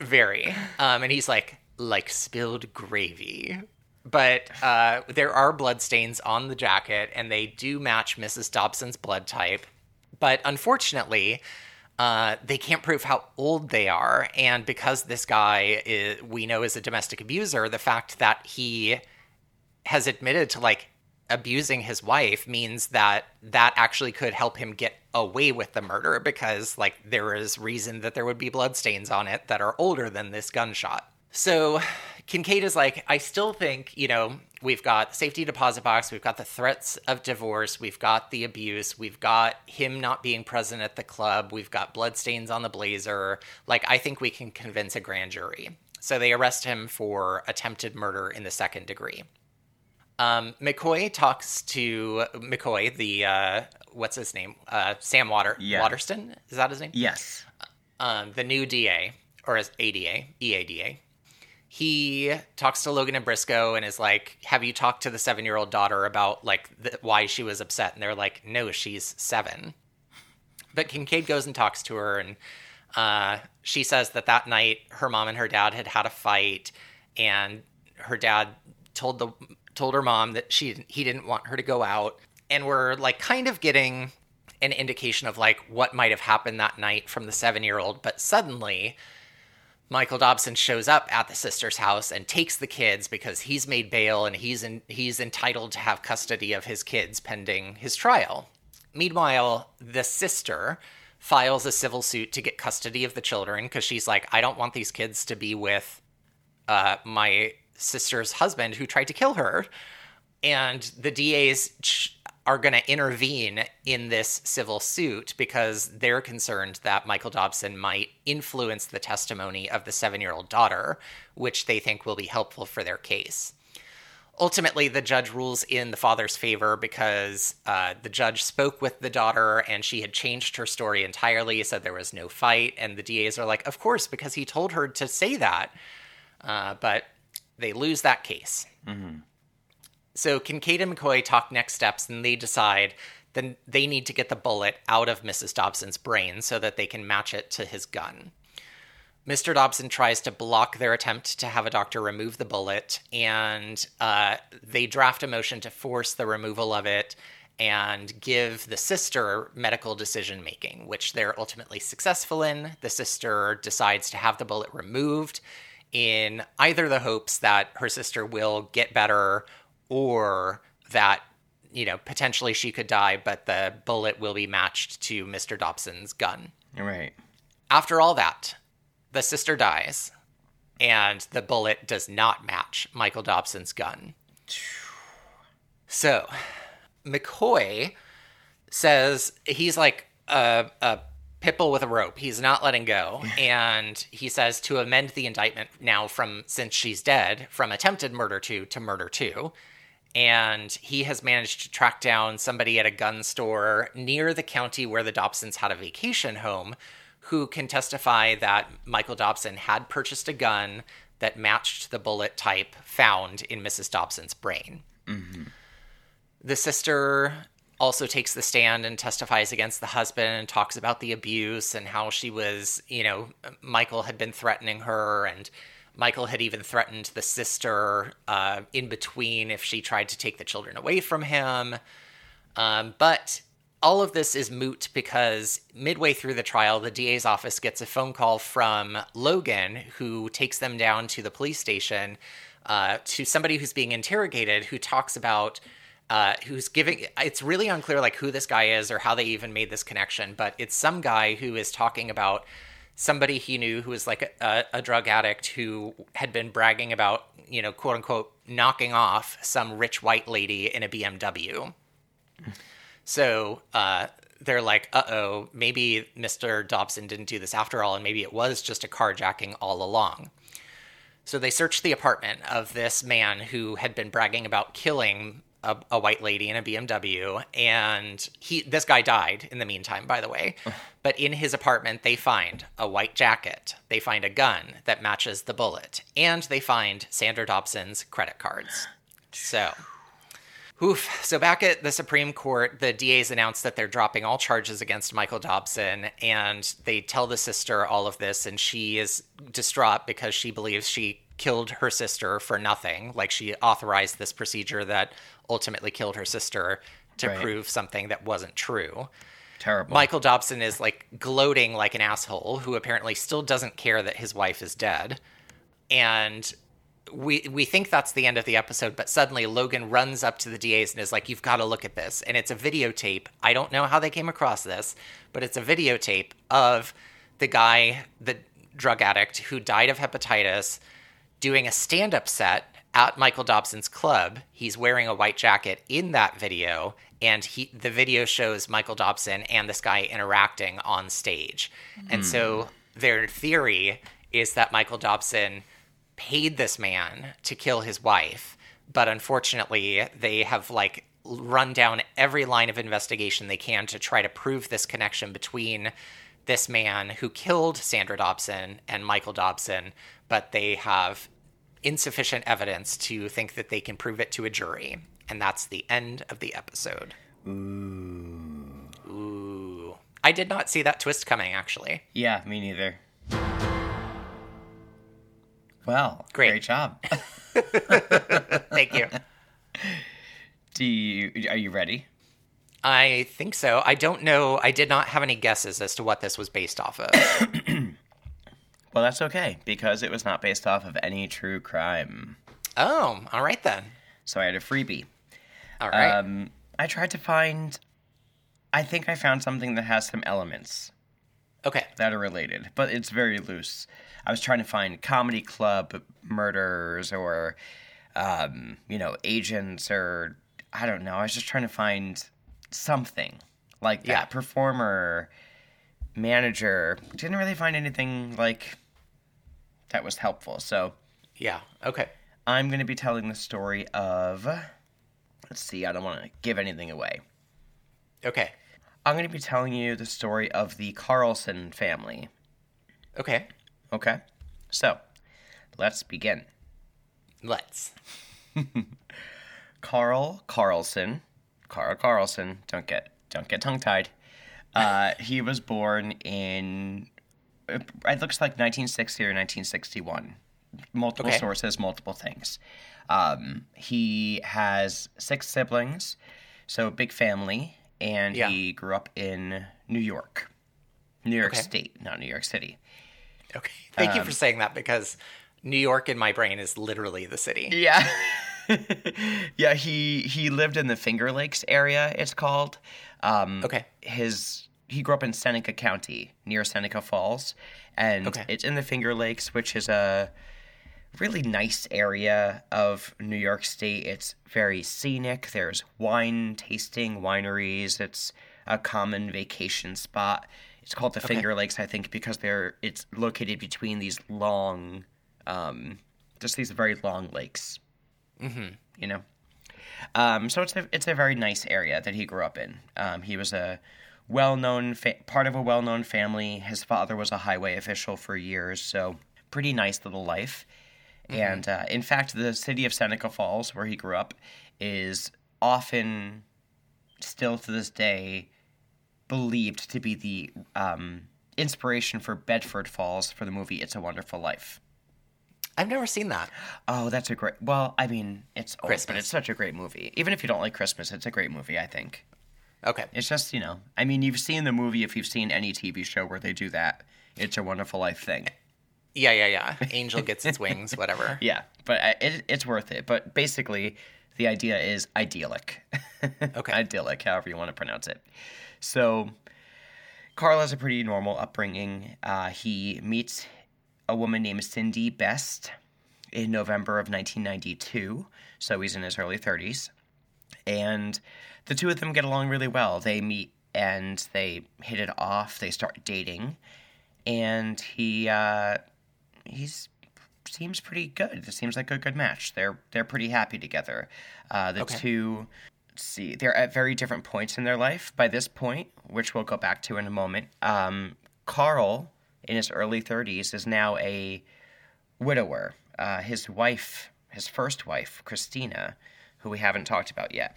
Very. Um, and he's like, like spilled gravy. But uh, there are bloodstains on the jacket, and they do match Missus Dobson's blood type. But unfortunately, uh, they can't prove how old they are. And because this guy is, we know is a domestic abuser, the fact that he has admitted to, like, abusing his wife means that that actually could help him get away with the murder, because, like, there is reason that there would be bloodstains on it that are older than this gunshot. So Kincaid is like, I still think, you know, we've got the safety deposit box, we've got the threats of divorce, we've got the abuse, we've got him not being present at the club, we've got bloodstains on the blazer. Like, I think we can convince a grand jury. So they arrest him for attempted murder in the second degree. Um, McCoy talks to McCoy, the, uh, what's his name? Uh, Sam Water, yeah. Waterston. Is that his name? Yes. Um, the new D A or his A D A, E A D A. He talks to Logan and Briscoe and is like, have you talked to the seven-year-old daughter about like the, why she was upset? And they're like, no, she's seven. But Kincaid goes and talks to her. And, uh, she says that that night her mom and her dad had had a fight and her dad told the, told her mom that she he didn't want her to go out. And we're like kind of getting an indication of like what might have happened that night from the seven-year-old. But suddenly Michael Dobson shows up at the sister's house and takes the kids because he's made bail and he's in, he's entitled to have custody of his kids pending his trial. Meanwhile, the sister files a civil suit to get custody of the children because she's like, I don't want these kids to be with uh, my sister's husband who tried to kill her. And the D As ch- are going to intervene in this civil suit because they're concerned that Michael Dobson might influence the testimony of the seven-year-old daughter, which they think will be helpful for their case. Ultimately, the judge rules in the father's favor because uh, the judge spoke with the daughter and she had changed her story entirely, said there was no fight, and the D As are like, of course, because he told her to say that. Uh, but they lose that case. Mm-hmm. So Kincaid and McCoy talk next steps, and they decide then they need to get the bullet out of Missus Dobson's brain so that they can match it to his gun. Mister Dobson tries to block their attempt to have a doctor remove the bullet, and uh, they draft a motion to force the removal of it and give the sister medical decision-making, which they're ultimately successful in. The sister decides to have the bullet removed in either the hopes that her sister will get better or that, you know, potentially she could die, but the bullet will be matched to Mister Dobson's gun. Right. After all that, the sister dies, and the bullet does not match Michael Dobson's gun. So, McCoy says he's like a, a pitbull with a rope. He's not letting go. And he says to amend the indictment now from, since she's dead, from attempted murder two to murder two. And he has managed to track down somebody at a gun store near the county where the Dobsons had a vacation home, who can testify that Michael Dobson had purchased a gun that matched the bullet type found in Missus Dobson's brain. Mm-hmm. The sister also takes the stand and testifies against the husband and talks about the abuse and how she was, you know, Michael had been threatening her, and Michael had even threatened the sister uh, in between if she tried to take the children away from him. Um, but... all of this is moot because midway through the trial, the D A's office gets a phone call from Logan, who takes them down to the police station, uh, to somebody who's being interrogated, who talks about, uh, who's giving, it's really unclear like who this guy is or how they even made this connection, but it's some guy who is talking about somebody he knew who was like a, a drug addict who had been bragging about, you know, quote unquote, knocking off some rich white lady in a B M W. So uh, they're like, uh-oh, maybe Mister Dobson didn't do this after all, and maybe it was just a carjacking all along. So they search the apartment of this man who had been bragging about killing a, a white lady in a B M W, and he this guy died in the meantime, by the way. But in his apartment, they find a white jacket, they find a gun that matches the bullet, and they find Sandra Dobson's credit cards. So... Oof. So back at the Supreme Court, the D As announced that they're dropping all charges against Michael Dobson, and they tell the sister all of this, and she is distraught because she believes she killed her sister for nothing. Like, she authorized this procedure that ultimately killed her sister to right. prove something that wasn't true. Terrible. Michael Dobson is, like, gloating like an asshole, who apparently still doesn't care that his wife is dead, and... We we think that's the end of the episode, but suddenly Logan runs up to the D As and is like, you've got to look at this. And it's a videotape. I don't know how they came across this, but it's a videotape of the guy, the drug addict who died of hepatitis, doing a stand-up set at Michael Dobson's club. He's wearing a white jacket in that video, and he the video shows Michael Dobson and this guy interacting on stage. Mm. And so their theory is that Michael Dobson... paid this man to kill his wife, But unfortunately, they have, like, run down every line of investigation they can to try to prove this connection between this man who killed Sandra Dobson and Michael Dobson, but they have insufficient evidence to think that they can prove it to a jury. And that's the end of the episode. Ooh. Ooh. I did not see that twist coming, actually. Yeah, me neither. Well, great, great job. Thank you. Do you, are you ready? I think so. I don't know. I did not have any guesses as to what this was based off of. Well, that's okay, because it was not based off of any true crime. Oh, all right then. So I had a freebie. All right. Um, I tried to find... I think I found something that has some elements. Okay. That are related, but it's very loose. I was trying to find comedy club murders or, um, you know, agents or... I don't know. I was just trying to find... something like that. Yeah. Performer, manager. Didn't really find anything like that was helpful. So yeah, okay. I'm going to be telling the story of, let's see, I don't want to give anything away. Okay. I'm going to be telling you the story of the Carlson family. Okay. Okay. So let's begin. Let's. Carl Carlson. Carl Carlson, don't get don't get tongue-tied. Uh, he was born in, it looks like nineteen sixty or nineteen sixty-one. Multiple okay. sources, multiple things. Um, he has six siblings, so big family, and yeah. he grew up in New York. New York okay. State, not New York City. Okay, thank um, you for saying that, because New York in my brain is literally the city. Yeah. yeah, he he lived in the Finger Lakes area, it's called. Um, okay. His he grew up in Seneca County, near Seneca Falls, and okay. it's in the Finger Lakes, which is a really nice area of New York State. It's very scenic. There's wine tasting, wineries. It's a common vacation spot. It's called the okay. Finger Lakes, I think, because they're it's located between these long, um, just these very long lakes. Mm-hmm. You know, um, so it's a it's a very nice area that he grew up in. Um, he was a well-known fa- part of a well-known family. His father was a highway official for years, so pretty nice little life. Mm-hmm. And uh, in fact, the city of Seneca Falls, where he grew up, is often still to this day believed to be the um, inspiration for Bedford Falls for the movie It's a Wonderful Life. I've never seen that. Oh, that's a great... Well, I mean, it's old, Christmas. But it's such a great movie. Even if you don't like Christmas, it's a great movie, I think. Okay. It's just, you know... I mean, you've seen the movie if you've seen any T V show where they do that It's a Wonderful Life thing. Yeah, yeah, yeah. Angel gets its wings, whatever. Yeah, but it, it's worth it. But basically, the idea is idyllic. Okay. Idyllic, however you want to pronounce it. So, Carl has a pretty normal upbringing. Uh, he meets... a woman named Cindy Best in November of nineteen ninety-two, so he's in his early thirties, and the two of them get along really well. They meet and they hit it off. They start dating, and he uh, he's seems pretty good. It seems like a good match. They're they're pretty happy together. Uh, the okay. two, let's see, they're at very different points in their life. By this point, which we'll go back to in a moment, um, Carl. In his early thirties, is now a widower. Uh, his wife, his first wife, Christina, who we haven't talked about yet,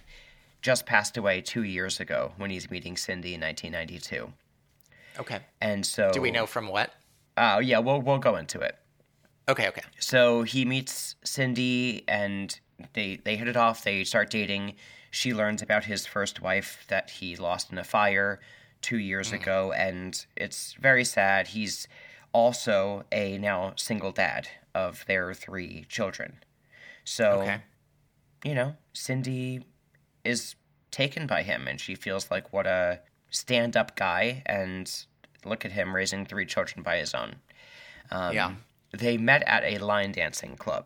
just passed away two years ago when he's meeting Cindy in nineteen ninety-two. Okay. And so... Do we know from what? Oh, uh, yeah, we'll, we'll go into it. Okay, okay. So he meets Cindy, and they, they hit it off. They start dating. She learns about his first wife that he lost in a fire... two years mm. ago, and it's very sad. He's also a now single dad of their three children. So, okay. you know, Cindy is taken by him, and she feels like what a stand-up guy, and look at him raising three children by his own. Um, yeah. They met at a line dancing club.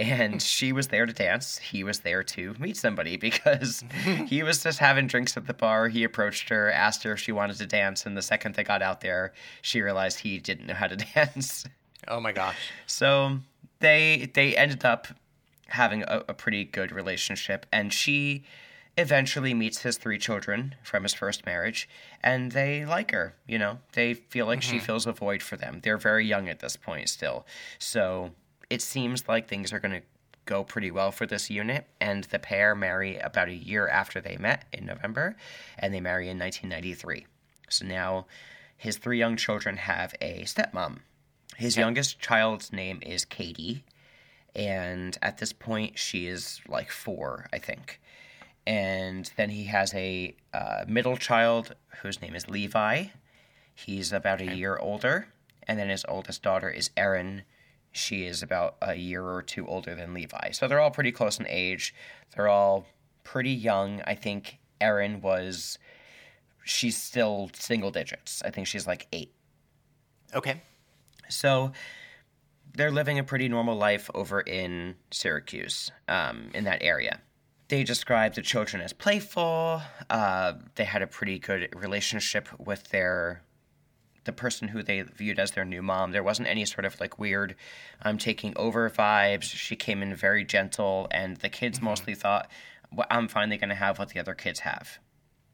And she was there to dance. He was there to meet somebody because he was just having drinks at the bar. He approached her, asked her if she wanted to dance. And the second they got out there, she realized he didn't know how to dance. Oh, my gosh. So they they ended up having a, a pretty good relationship, and she eventually meets his three children from his first marriage, and they like her, you know? They feel like mm-hmm. she fills a void for them. They're very young at this point still. So it seems like things are going to go pretty well for this unit, and the pair marry about a year after they met in November, and they marry in nineteen ninety-three. So now his three young children have a stepmom. His yeah. youngest child's name is Katie, and at this point she is like four, I think. And then he has a uh, middle child whose name is Levi. He's about okay. a year older. And then his oldest daughter is Erin. She is about a year or two older than Levi. So they're all pretty close in age. They're all pretty young. I think Erin was, she's still single digits. I think she's like eight. Okay. So they're living a pretty normal life over in Syracuse, um, in that area. They described the children as playful. Uh, they had a pretty good relationship with their the person who they viewed as their new mom. There wasn't any sort of like weird I'm taking over vibes. She came in very gentle, and the kids mm-hmm. mostly thought, well, I'm finally going to have what the other kids have.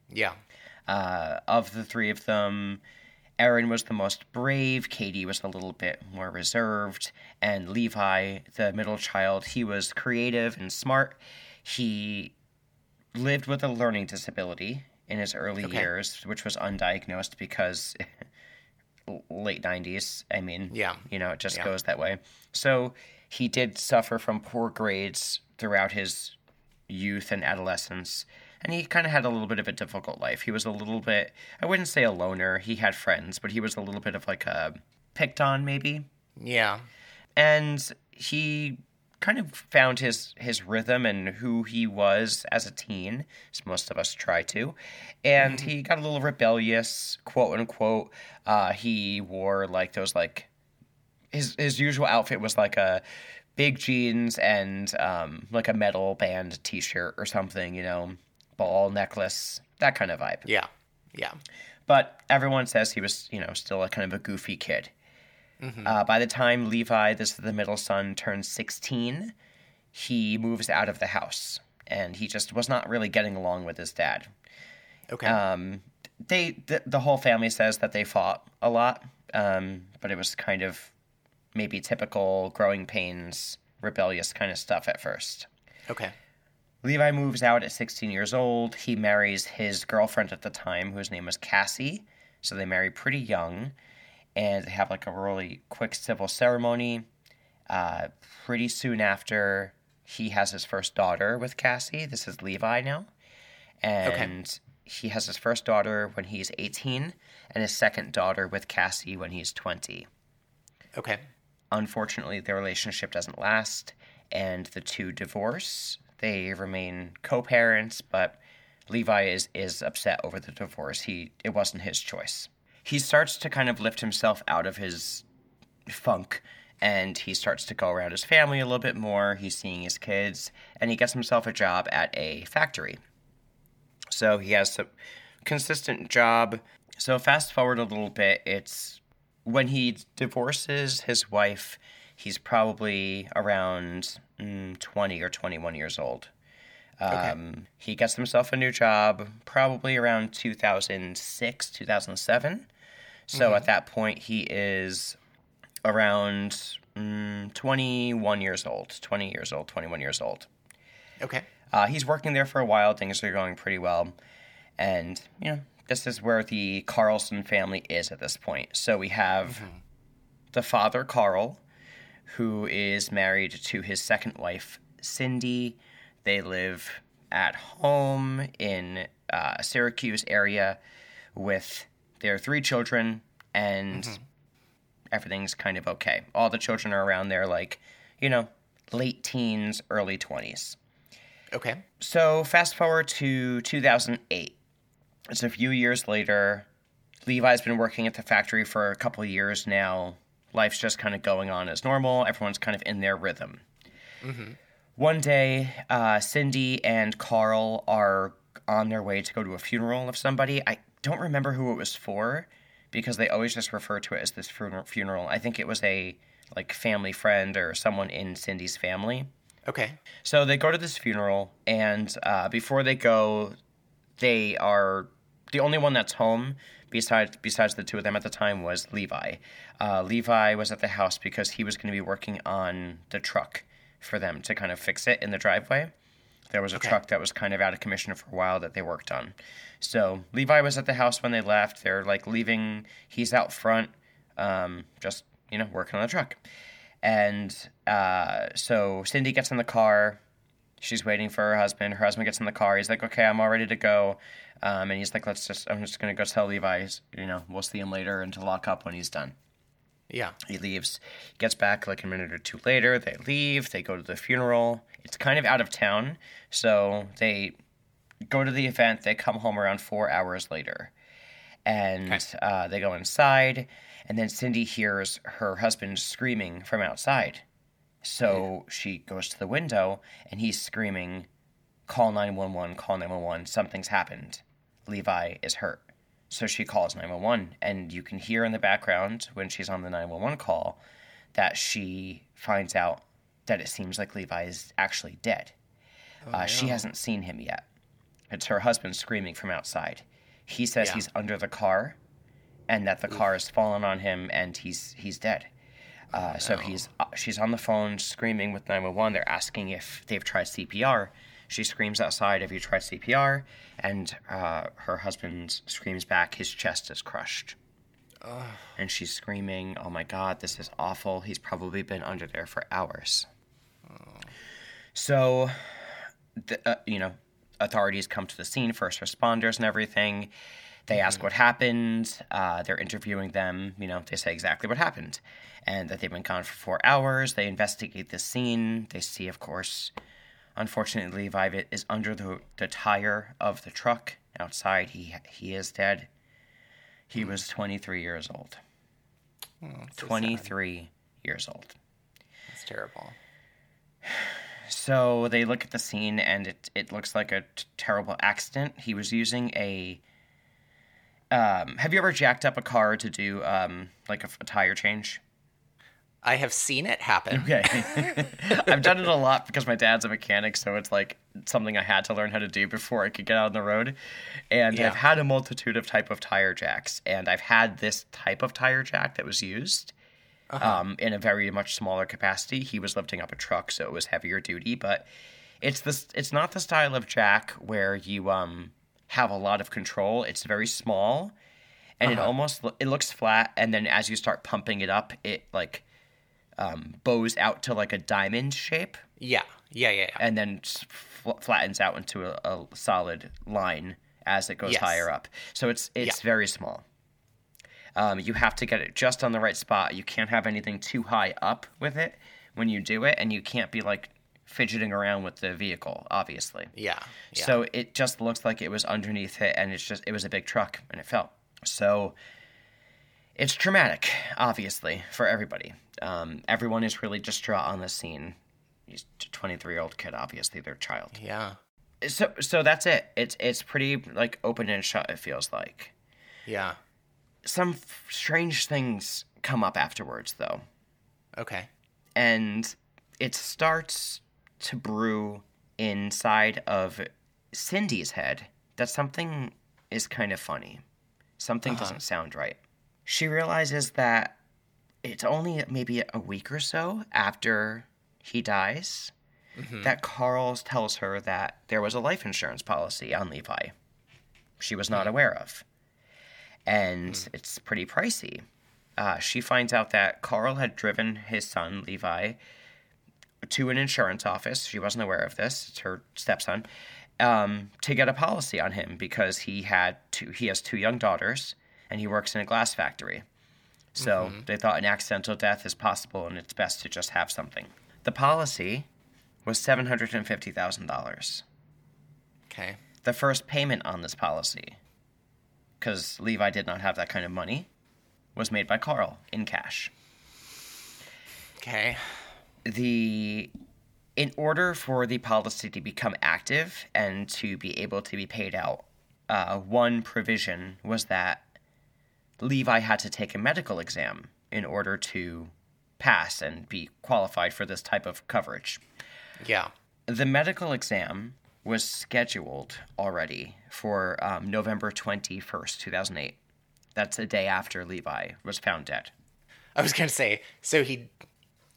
Yeah. Uh, of the three of them, Erin was the most brave, Katie was a little bit more reserved, and Levi, the middle child, he was creative and smart. He lived with a learning disability in his early okay. years, which was undiagnosed because late nineties, I mean, yeah. you know, it just yeah. goes that way. So he did suffer from poor grades throughout his youth and adolescence. And he kind of had a little bit of a difficult life. He was a little bit, I wouldn't say a loner. He had friends, but he was a little bit of like a picked on maybe. Yeah. And he kind of found his, his rhythm and who he was as a teen, as most of us try to. And mm-hmm. he got a little rebellious, quote unquote. Uh, he wore like those like, his, his usual outfit was like a big jeans and um, like a metal band t-shirt or something, you know. Ball, necklace, that kind of vibe. Yeah, yeah. But everyone says he was, you know, still a kind of a goofy kid. Mm-hmm. Uh, by the time Levi, this is the middle son, turns sixteen, he moves out of the house. And he just was not really getting along with his dad. Okay. Um, they th- the whole family says that they fought a lot, um, but it was kind of maybe typical growing pains, rebellious kind of stuff at first. Okay. Levi moves out at sixteen years old. He marries his girlfriend at the time, whose name was Cassie. So they marry pretty young, and they have like a really quick civil ceremony. Uh, pretty soon after, he has his first daughter with Cassie. This is Levi now. And okay. he has his first daughter when he's eighteen, and his second daughter with Cassie when he's twenty. Okay. Unfortunately, their relationship doesn't last, and the two divorce. They remain co-parents, but Levi is, is upset over the divorce. He it wasn't his choice. He starts to kind of lift himself out of his funk, and he starts to go around his family a little bit more. He's seeing his kids, and he gets himself a job at a factory. So he has a consistent job. So fast forward a little bit, it's when he divorces his wife, he's probably around twenty or twenty-one years old. Um, okay. He gets himself a new job probably around two thousand six, two thousand seven. So mm-hmm. at that point, he is around mm, twenty-one years old, twenty years old, twenty-one years old. Okay. Uh, he's working there for a while. Things are going pretty well. And, you know, this is where the Carlson family is at this point. So we have mm-hmm. the father, Carl, who is married to his second wife, Cindy. They live at home in uh, Syracuse area with their three children, and mm-hmm. everything's kind of okay. All the children are around there, like, you know, late teens, early twenties. Okay. So fast forward to two thousand eight. It's a few years later. Levi's been working at the factory for a couple of years now. Life's just kind of going on as normal. Everyone's kind of in their rhythm. Mm-hmm. One day, uh, Cindy and Carl are on their way to go to a funeral of somebody. I don't remember who it was for because they always just refer to it as this funeral. I think it was a like family friend or someone in Cindy's family. Okay. So they go to this funeral, and uh, before they go, they are the only one that's home besides besides the two of them at the time was Levi. Uh, Levi was at the house because he was going to be working on the truck for them to kind of fix it in the driveway. There was a okay. truck that was kind of out of commission for a while that they worked on. So Levi was at the house when they left. They're like leaving. He's out front, um, just, you know, working on the truck. And uh, so Cindy gets in the car. She's waiting for her husband. Her husband gets in the car. He's like, okay, I'm all ready to go. Um, and he's like, let's just, I'm just going to go tell Levi, you know, we'll see him later and to lock up when he's done. Yeah. He leaves, gets back like a minute or two later. They leave, they go to the funeral. It's kind of out of town. So they go to the event. They come home around four hours later. And okay. uh, they go inside. And then Cindy hears her husband screaming from outside. So yeah. she goes to the window and he's screaming, call nine one one, call nine one one, something's happened. Levi is hurt. So she calls nine one one, and you can hear in the background when she's on the nine one one call that she finds out that it seems like Levi is actually dead. Oh, uh, she hasn't seen him yet. It's her husband screaming from outside. He says yeah. he's under the car and that the Oof. car has fallen on him and he's he's dead. Uh, oh, so no. he's uh, she's on the phone screaming with nine one one. They're asking if they've tried C P R. She screams outside, have you tried C P R? And uh, her husband screams back, his chest is crushed. Ugh. And she's screaming, oh my God, this is awful. He's probably been under there for hours. Oh. So, the, uh, you know, authorities come to the scene, first responders and everything. They mm-hmm. ask what happened. Uh, they're interviewing them. You know, they say exactly what happened. And that they've been gone for four hours. They investigate the scene. They see, of course... Unfortunately, Levi is under the, the tire of the truck outside. He he is dead. He was twenty-three years old. Oh, twenty-three years old. That's terrible. So they look at the scene, and it, it looks like a t- terrible accident. He was using a... Um, have you ever jacked up a car to do um, like a, a tire change? I have seen it happen. Okay. I've done it a lot because my dad's a mechanic, so it's like something I had to learn how to do before I could get out on the road. And yeah. I've had a multitude of type of tire jacks, and I've had this type of tire jack that was used uh-huh. um, in a very much smaller capacity. He was lifting up a truck, so it was heavier duty, but it's this, it's not the style of jack where you um, have a lot of control. It's very small, and uh-huh. it almost it looks flat, and then as you start pumping it up, it like... Um, bows out to like a diamond shape. Yeah, yeah, yeah. yeah. And then fl- flattens out into a, a solid line as it goes yes. higher up. So it's it's yeah. very small. Um, you have to get it just on the right spot. You can't have anything too high up with it when you do it, and you can't be like fidgeting around with the vehicle, obviously. Yeah. yeah. So it just looks like it was underneath it, and it's just it was a big truck, and it fell. So it's traumatic, obviously, for everybody. Um, everyone is really distraught on the scene. He's a twenty-three-year-old kid, obviously, their child. Yeah. So so that's it. It's it's pretty, like, open and shut, it feels like. Yeah. Some f- strange things come up afterwards, though. Okay. And it starts to brew inside of Cindy's head that something is kind of funny. Something uh-huh. doesn't sound right. She realizes that it's only maybe a week or so after he dies mm-hmm. that Carl tells her that there was a life insurance policy on Levi she was not aware of. And mm. it's pretty pricey. Uh, she finds out that Carl had driven his son, Levi, to an insurance office. She wasn't aware of this. It's her stepson. Um, to get a policy on him because he had two, he has two young daughters and he works in a glass factory. So mm-hmm. they thought an accidental death is possible, and it's best to just have something. The policy was seven hundred fifty thousand dollars. Okay. The first payment on this policy, because Levi did not have that kind of money, was made by Carl in cash. Okay. The, in order for the policy to become active and to be able to be paid out, uh, one provision was that Levi had to take a medical exam in order to pass and be qualified for this type of coverage. Yeah. The medical exam was scheduled already for um, November twenty-first, two thousand eight. That's the day after Levi was found dead. I was going to say, so he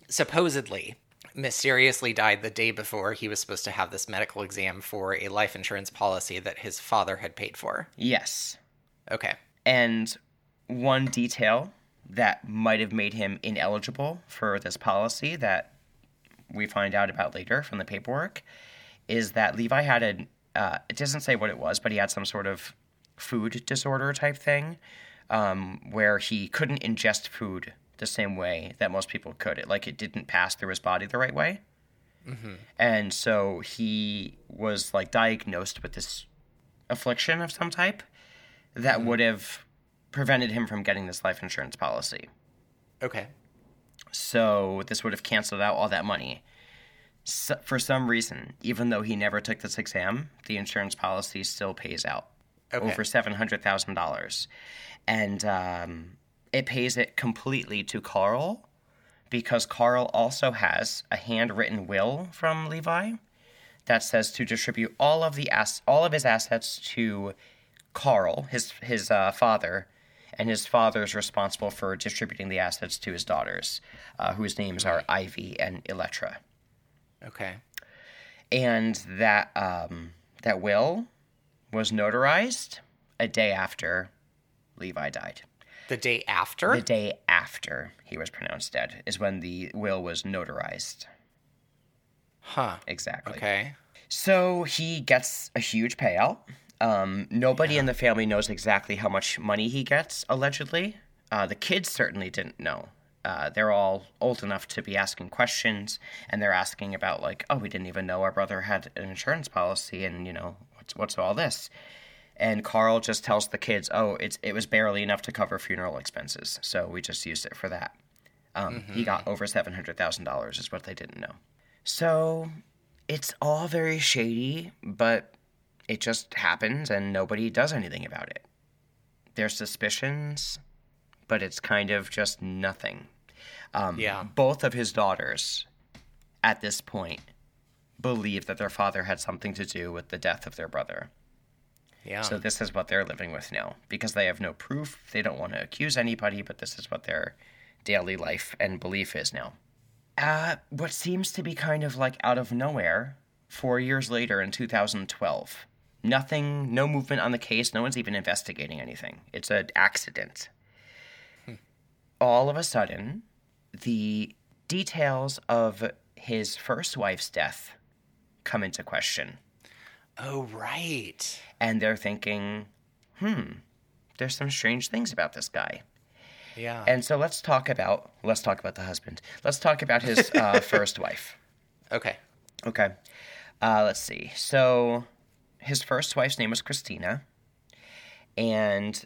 supposedly mysteriously died the day before he was supposed to have this medical exam for a life insurance policy that his father had paid for. Yes. Okay. And one detail that might have made him ineligible for this policy that we find out about later from the paperwork is that Levi had a, uh, it doesn't say what it was, but he had some sort of food disorder type thing um, where he couldn't ingest food the same way that most people could. It, like, it didn't pass through his body the right way. Mm-hmm. And so he was, like, diagnosed with this affliction of some type that mm-hmm. would have prevented him from getting this life insurance policy. Okay. So this would have canceled out all that money. So for some reason, even though he never took this exam, the insurance policy still pays out okay. over seven hundred thousand dollars. And um, it pays it completely to Carl because Carl also has a handwritten will from Levi that says to distribute all of the ass- all of his assets to Carl, his, his uh, father, and his father's responsible for distributing the assets to his daughters, uh, whose names are Ivy and Electra. Okay. And that um, that will was notarized a day after Levi died. The day after? The day after he was pronounced dead is when the will was notarized. Huh. Exactly. Okay. So he gets a huge payout. Um, nobody yeah. in the family knows exactly how much money he gets, allegedly. Uh, the kids certainly didn't know. Uh, they're all old enough to be asking questions, and they're asking about, like, oh, we didn't even know our brother had an insurance policy, and, you know, what's what's all this? And Carl just tells the kids, oh, it's it was barely enough to cover funeral expenses, so we just used it for that. Um, mm-hmm. He got over seven hundred thousand dollars is what they didn't know. So it's all very shady, but it just happens, and nobody does anything about it. There's suspicions, but it's kind of just nothing. Um, yeah. Both of his daughters, at this point, believe that their father had something to do with the death of their brother. Yeah. So this is what they're living with now, because they have no proof. They don't want to accuse anybody, but this is what their daily life and belief is now. Uh, what seems to be kind of like out of nowhere, four years later in two thousand twelve, nothing, no movement on the case. No one's even investigating anything. It's an accident. Hmm. All of a sudden, the details of his first wife's death come into question. Oh, right. And they're thinking, hmm, there's some strange things about this guy. Yeah. And so let's talk about, let's talk about the husband. Let's talk about his uh, first wife. Okay. Okay. Uh, let's see. So his first wife's name was Christina, and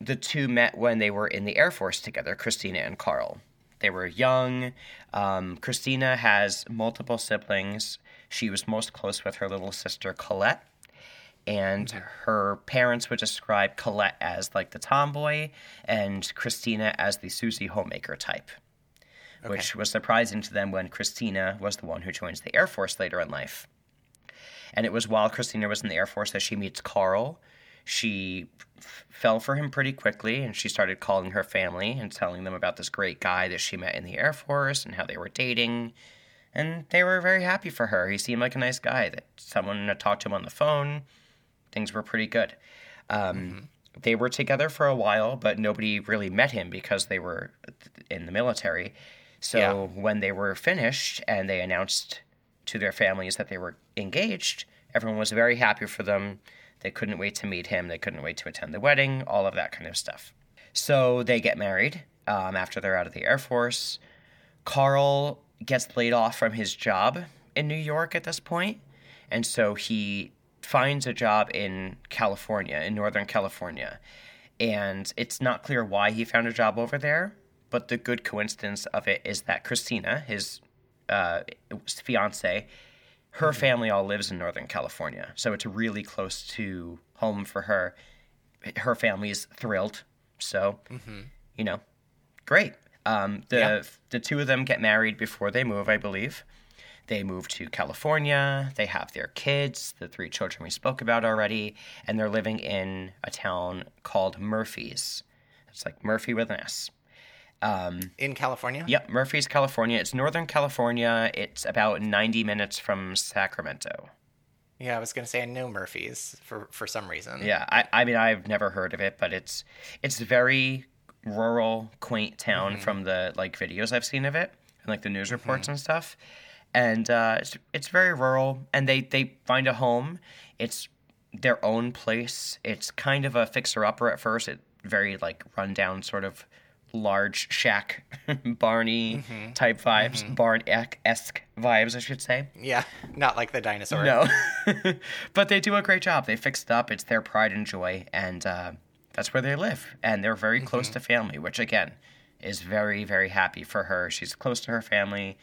the two met when they were in the Air Force together, Christina and Carl. They were young. Um, Christina has multiple siblings. She was most close with her little sister, Colette, and her parents would describe Colette as, like, the tomboy and Christina as the Susie homemaker type. Okay. Which was surprising to them when Christina was the one who joins the Air Force later in life. And it was while Christina was in the Air Force that she meets Carl. She f- fell for him pretty quickly, and she started calling her family and telling them about this great guy that she met in the Air Force and how they were dating. And they were very happy for her. He seemed like a nice guy. That someone had talked to him on the phone. Things were pretty good. Um, mm-hmm. They were together for a while, but nobody really met him because they were in the military. So yeah. when they were finished and they announced to their families that they were engaged, everyone was very happy for them. They couldn't wait to meet him. They couldn't wait to attend the wedding, all of that kind of stuff. So they get married um, after they're out of the Air Force. Carl gets laid off from his job in New York at this point, and so he finds a job in California, in Northern California. And it's not clear why he found a job over there, but the good coincidence of it is that Christina, his uh, fiance, her mm-hmm. family all lives in Northern California. So it's really close to home for her. Her family's thrilled. So, mm-hmm. you know, great. Um, the yeah. the two of them get married before they move, I believe. They move to California. They have their kids, the three children we spoke about already, and they're living in a town called Murphy's. It's like Murphy with an S. Um, in California? Yep, Murphy's, California. It's Northern California. It's about ninety minutes from Sacramento. Yeah, I was going to say I know Murphy's for, for some reason. Yeah, I, I mean, I've never heard of it, but it's it's very rural, quaint town mm-hmm. from the, like, videos I've seen of it and, like, the news reports mm-hmm. and stuff. And uh, it's, it's very rural, and they, they find a home. It's their own place. It's kind of a fixer-upper at first. It's very, like, rundown sort of large shack, Barney mm-hmm. type vibes, mm-hmm. Barn-esque vibes, I should say. Yeah, not like the dinosaur. No, but they do a great job. They fix it up. It's their pride and joy, and uh, that's where they live. And they're very mm-hmm. close to family, which, again, is very, very happy for her. She's close to her family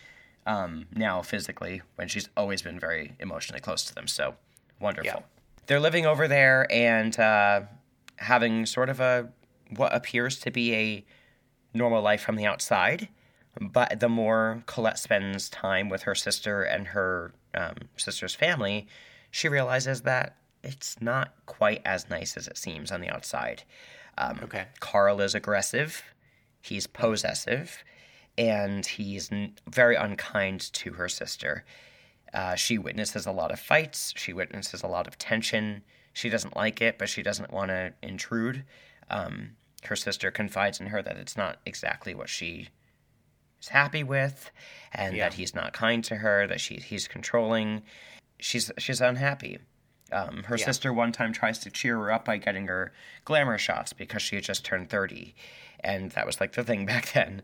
um, now physically, when she's always been very emotionally close to them. So wonderful. Yeah. They're living over there and uh, having sort of a what appears to be a normal life from the outside, but the more Colette spends time with her sister and her um, sister's family, she realizes that it's not quite as nice as it seems on the outside. Um, okay. Carl is aggressive, he's possessive, and he's n- very unkind to her sister. Uh, she witnesses a lot of fights, she witnesses a lot of tension. She doesn't like it, but she doesn't want to intrude. Um, Her sister confides in her that it's not exactly what she is happy with, and yeah. that he's not kind to her, that she he's controlling. She's she's unhappy. Um, her yeah. sister one time tries to cheer her up by getting her glamour shots because she had just turned thirty, and that was like the thing back then.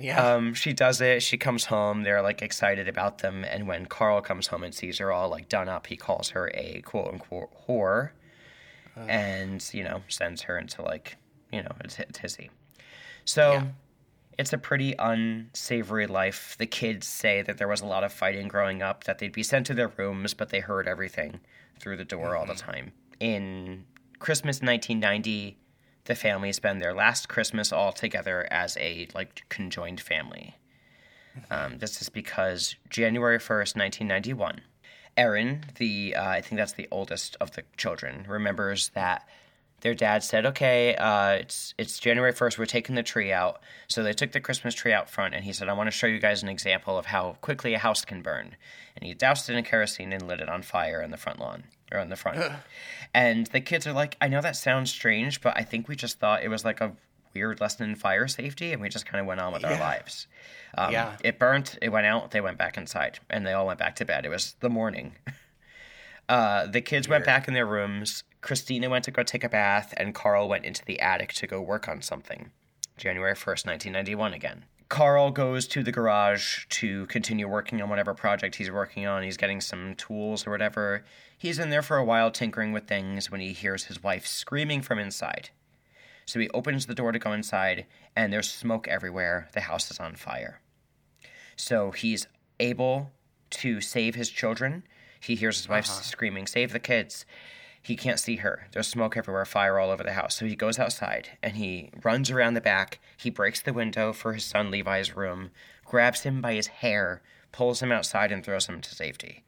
Yeah. Um, she does it. She comes home. They're like excited about them, and when Carl comes home and sees her all like done up, he calls her a quote unquote whore, uh. and you know sends her into like. You know, it's tizzy. So yeah. It's a pretty unsavory life. The kids say that there was a lot of fighting growing up, that they'd be sent to their rooms, but they heard everything through the door mm-hmm. all the time. In Christmas nineteen ninety, the family spend their last Christmas all together as a, like, conjoined family. Mm-hmm. Um, this is because January first, nineteen ninety-one, Erin, the uh, I think that's the oldest of the children, remembers that their dad said, okay, uh, it's it's January first, we're taking the tree out. So they took the Christmas tree out front, and he said, I want to show you guys an example of how quickly a house can burn. And he doused it in kerosene and lit it on fire in the front lawn, or on the front. Ugh. And the kids are like, I know that sounds strange, but I think we just thought it was like a weird lesson in fire safety, and we just kind of went on with yeah. our lives. Um, yeah. It burnt, it went out, they went back inside, and they all went back to bed. It was the morning. Uh, the kids weird. went back in their rooms. Christina went to go take a bath, and Carl went into the attic to go work on something. January first, nineteen ninety-one again. Carl goes to the garage to continue working on whatever project he's working on. He's getting some tools or whatever. He's in there for a while tinkering with things when he hears his wife screaming from inside. So he opens the door to go inside, and there's smoke everywhere. The house is on fire. So he's able to save his children. He hears his wife uh-huh. screaming, save the kids. He can't see her. There's smoke everywhere, fire all over the house. So he goes outside, and he runs around the back. He breaks the window for his son Levi's room, grabs him by his hair, pulls him outside, and throws him to safety.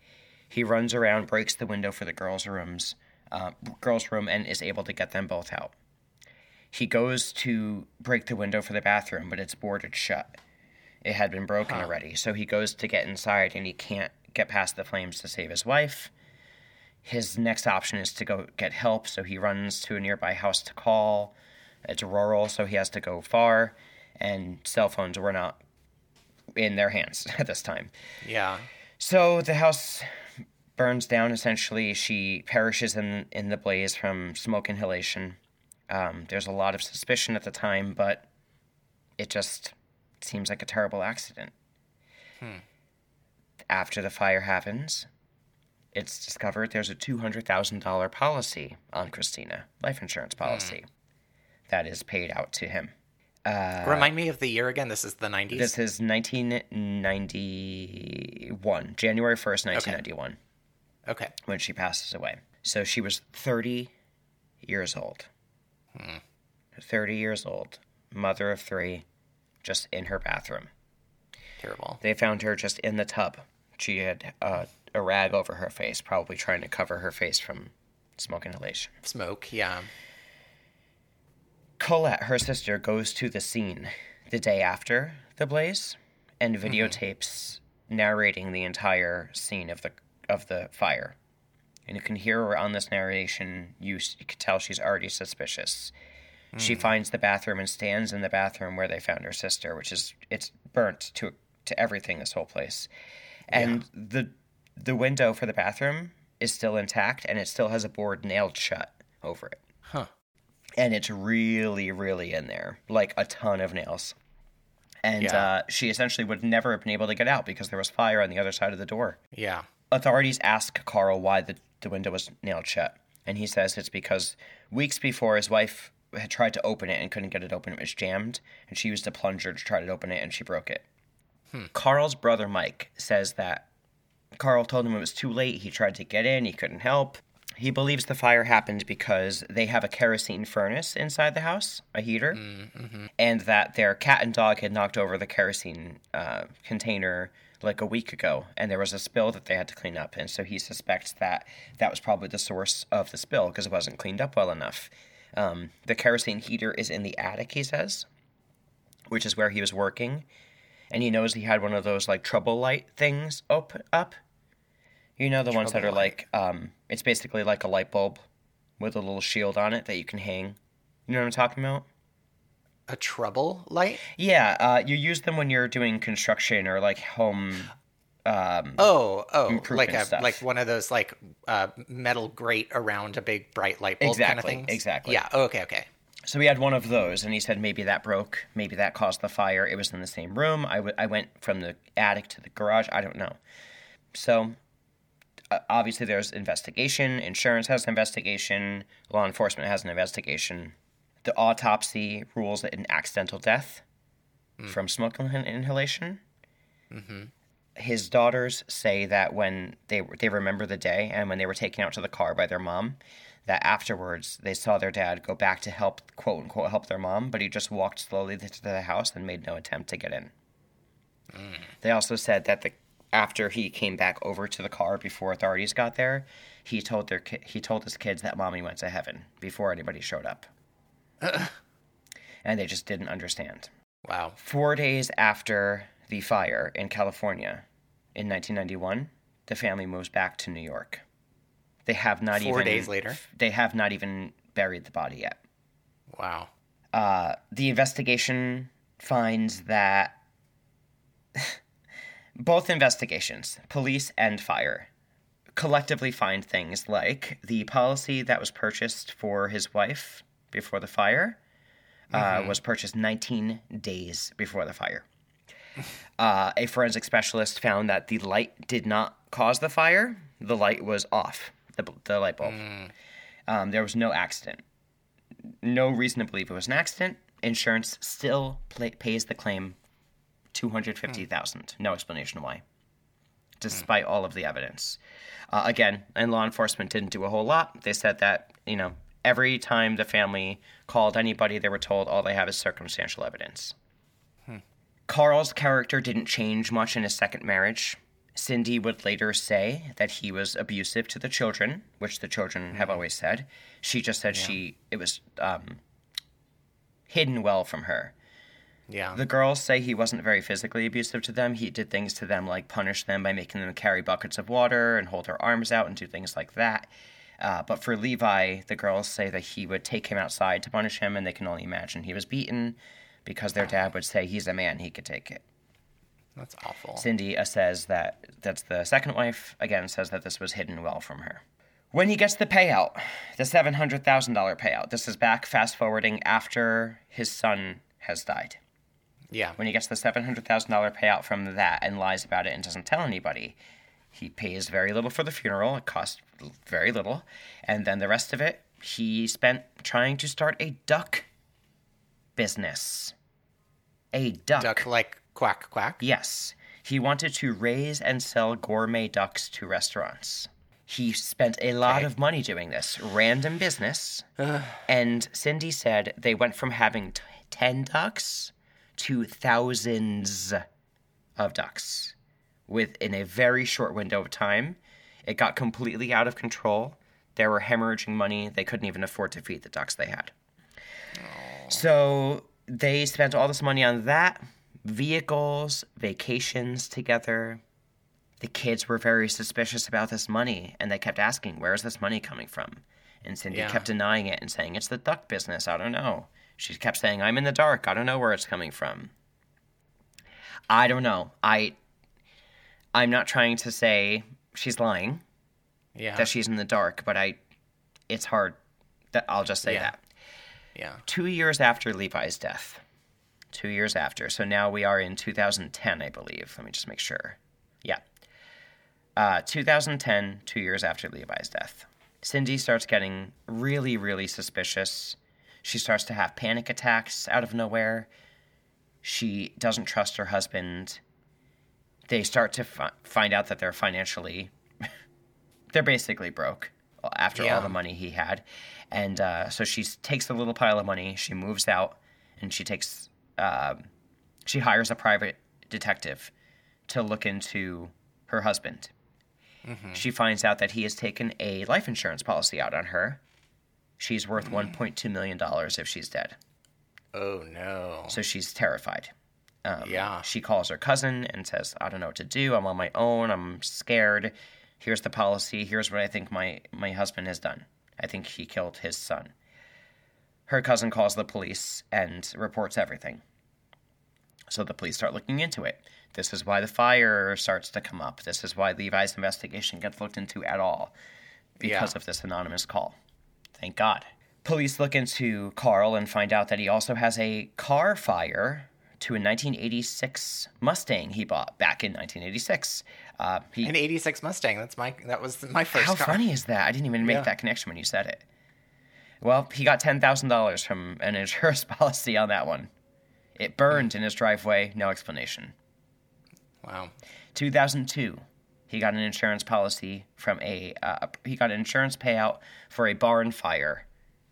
He runs around, breaks the window for the girls' rooms, uh, girls' room, and is able to get them both out. He goes to break the window for the bathroom, but it's boarded shut. It had been broken huh. already. So he goes to get inside, and he can't get past the flames to save his wife. His next option is to go get help, so he runs to a nearby house to call. It's rural, so he has to go far, and cell phones were not in their hands at this time. Yeah. So the house burns down, essentially. She perishes in, in the blaze from smoke inhalation. Um, there's a lot of suspicion at the time, but it just seems like a terrible accident. Hmm. After the fire happens, it's discovered there's a two hundred thousand dollars policy on Christina, life insurance policy, mm. that is paid out to him. Uh, Remind me of the year again. This is the nineties? This is nineteen ninety-one, January first, nineteen ninety-one, okay, when she passes away. So she was thirty years old, hmm. thirty years old, mother of three, just in her bathroom. Terrible. They found her just in the tub, She had uh, a rag over her face, probably trying to cover her face from smoke inhalation. Smoke, yeah. Colette, her sister, goes to the scene the day after the blaze and videotapes mm-hmm. narrating the entire scene of the of the fire. And you can hear her on this narration. You, you can tell she's already suspicious. Mm. She finds the bathroom and stands in the bathroom where they found her sister, which is it's burnt to to everything, this whole place. And yeah. the the window for the bathroom is still intact, and it still has a board nailed shut over it. Huh. And it's really, really in there, like a ton of nails. And yeah. uh, she essentially would never have been able to get out because there was fire on the other side of the door. Yeah. Authorities ask Carl why the, the window was nailed shut. And he says it's because weeks before, his wife had tried to open it and couldn't get it open. It was jammed, and she used a plunger to try to open it, and she broke it. Hmm. Carl's brother, Mike, says that Carl told him it was too late. He tried to get in. He couldn't help. He believes the fire happened because they have a kerosene furnace inside the house, a heater, mm-hmm. and that their cat and dog had knocked over the kerosene uh, container like a week ago, and there was a spill that they had to clean up. And so he suspects that that was probably the source of the spill because it wasn't cleaned up well enough. Um, the kerosene heater is in the attic, he says, which is where he was working. And he knows he had one of those, like, trouble light things up. up. You know, the trouble ones that are, light. like, um, it's basically like a light bulb with a little shield on it that you can hang. You know what I'm talking about? A trouble light? Yeah, uh, you use them when you're doing construction or, like, home um, oh, oh, like a, stuff. Like one of those, like, uh, metal grate around a big bright light bulb exactly, kind of thing. Exactly, exactly. Yeah, oh, okay, okay. So we had one of those, and he said maybe that broke, maybe that caused the fire. It was in the same room. I, w- I went from the attic to the garage. I don't know. So uh, obviously there's investigation. Insurance has an investigation. Law enforcement has an investigation. The autopsy rules it an accidental death mm. from smoke inhalation. Mm-hmm. His daughters say that when they they remember the day and when they were taken out to the car by their mom, that afterwards they saw their dad go back to help, quote unquote, help their mom, but he just walked slowly to the house and made no attempt to get in. Mm. They also said that the after he came back over to the car before authorities got there, he told their he told his kids that mommy went to heaven before anybody showed up. Uh. And they just didn't understand. Wow. Four days after the fire in California in nineteen ninety-one, the family moves back to New York. They have not Four even... Four days later? They have not even buried the body yet. Wow. Uh, the investigation finds that... both investigations, police and fire, collectively find things like the policy that was purchased for his wife before the fire mm-hmm. uh, was purchased nineteen days before the fire. uh, a forensic specialist found that the light did not cause the fire. The light was off. The, the light bulb. Mm. Um, there was no accident. No reason to believe it was an accident. Insurance still pay, pays the claim two hundred fifty thousand dollars. Mm. No explanation why, despite mm. all of the evidence. Uh, again, and law enforcement didn't do a whole lot. They said that, you know, every time the family called anybody, they were told all they have is circumstantial evidence. Mm. Carl's character didn't change much in his second marriage. Cindy would later say that he was abusive to the children, which the children have always said. She just said yeah. she it was um, hidden well from her. Yeah. The girls say he wasn't very physically abusive to them. He did things to them like punish them by making them carry buckets of water and hold their arms out and do things like that. Uh, but for Levi, the girls say that he would take him outside to punish him, and they can only imagine he was beaten because their dad would say he's a man, he could take it. That's awful. Cindy uh, says that that's the second wife, again, says that this was hidden well from her. When he gets the payout, the seven hundred thousand dollars payout, this is back fast forwarding after his son has died. Yeah. When he gets the seven hundred thousand dollars payout from that and lies about it and doesn't tell anybody, he pays very little for the funeral. It cost very little. And then the rest of it, he spent trying to start a duck business. A duck. Duck like... Quack, quack. Yes. He wanted to raise and sell gourmet ducks to restaurants. He spent a lot okay. of money doing this. Random business. Ugh. And Cindy said they went from having t- ten ducks to thousands of ducks within a very short window of time. It got completely out of control. They were hemorrhaging money. They couldn't even afford to feed the ducks they had. Aww. So they spent all this money on that, vehicles, vacations together. The kids were very suspicious about this money, and they kept asking, where is this money coming from? And Cindy yeah. kept denying it and saying, it's the duck business. I don't know. She kept saying, I'm in the dark. I don't know where it's coming from. I don't know. I, I'm not trying to say she's lying, yeah. that she's in the dark, but I, it's hard. That I'll just say yeah. that. Yeah. Two years after Levi's death. Two years after. So now we are in two thousand ten, I believe. Let me just make sure. Yeah. Uh, two thousand ten, two years after Levi's death. Cindy starts getting really, really suspicious. She starts to have panic attacks out of nowhere. She doesn't trust her husband. They start to fi- find out that they're financially... they're basically broke after yeah. all the money he had. And uh, so she takes a little pile of money. She moves out, and she takes... Uh, she hires a private detective to look into her husband. Mm-hmm. She finds out that he has taken a life insurance policy out on her. She's worth mm. one point two million dollars if she's dead. Oh, no. So she's terrified. Um, yeah. She calls her cousin and says, I don't know what to do. I'm on my own. I'm scared. Here's the policy. Here's what I think my, my husband has done. I think he killed his son. Her cousin calls the police and reports everything. So the police start looking into it. This is why the fire starts to come up. This is why Levi's investigation gets looked into at all, because yeah. of this anonymous call. Thank God. Police look into Carl and find out that he also has a car fire to a nineteen eighty-six Mustang he bought back in nineteen eighty-six. Uh, he, An eighty-six Mustang. That's my. That was my first how car. How funny is that? I didn't even make yeah. that connection when you said it. Well, he got ten thousand dollars from an insurance policy on that one. It burned in his driveway. No explanation. Wow. two thousand two, he got an insurance policy from a, uh, he got an insurance payout for a barn fire.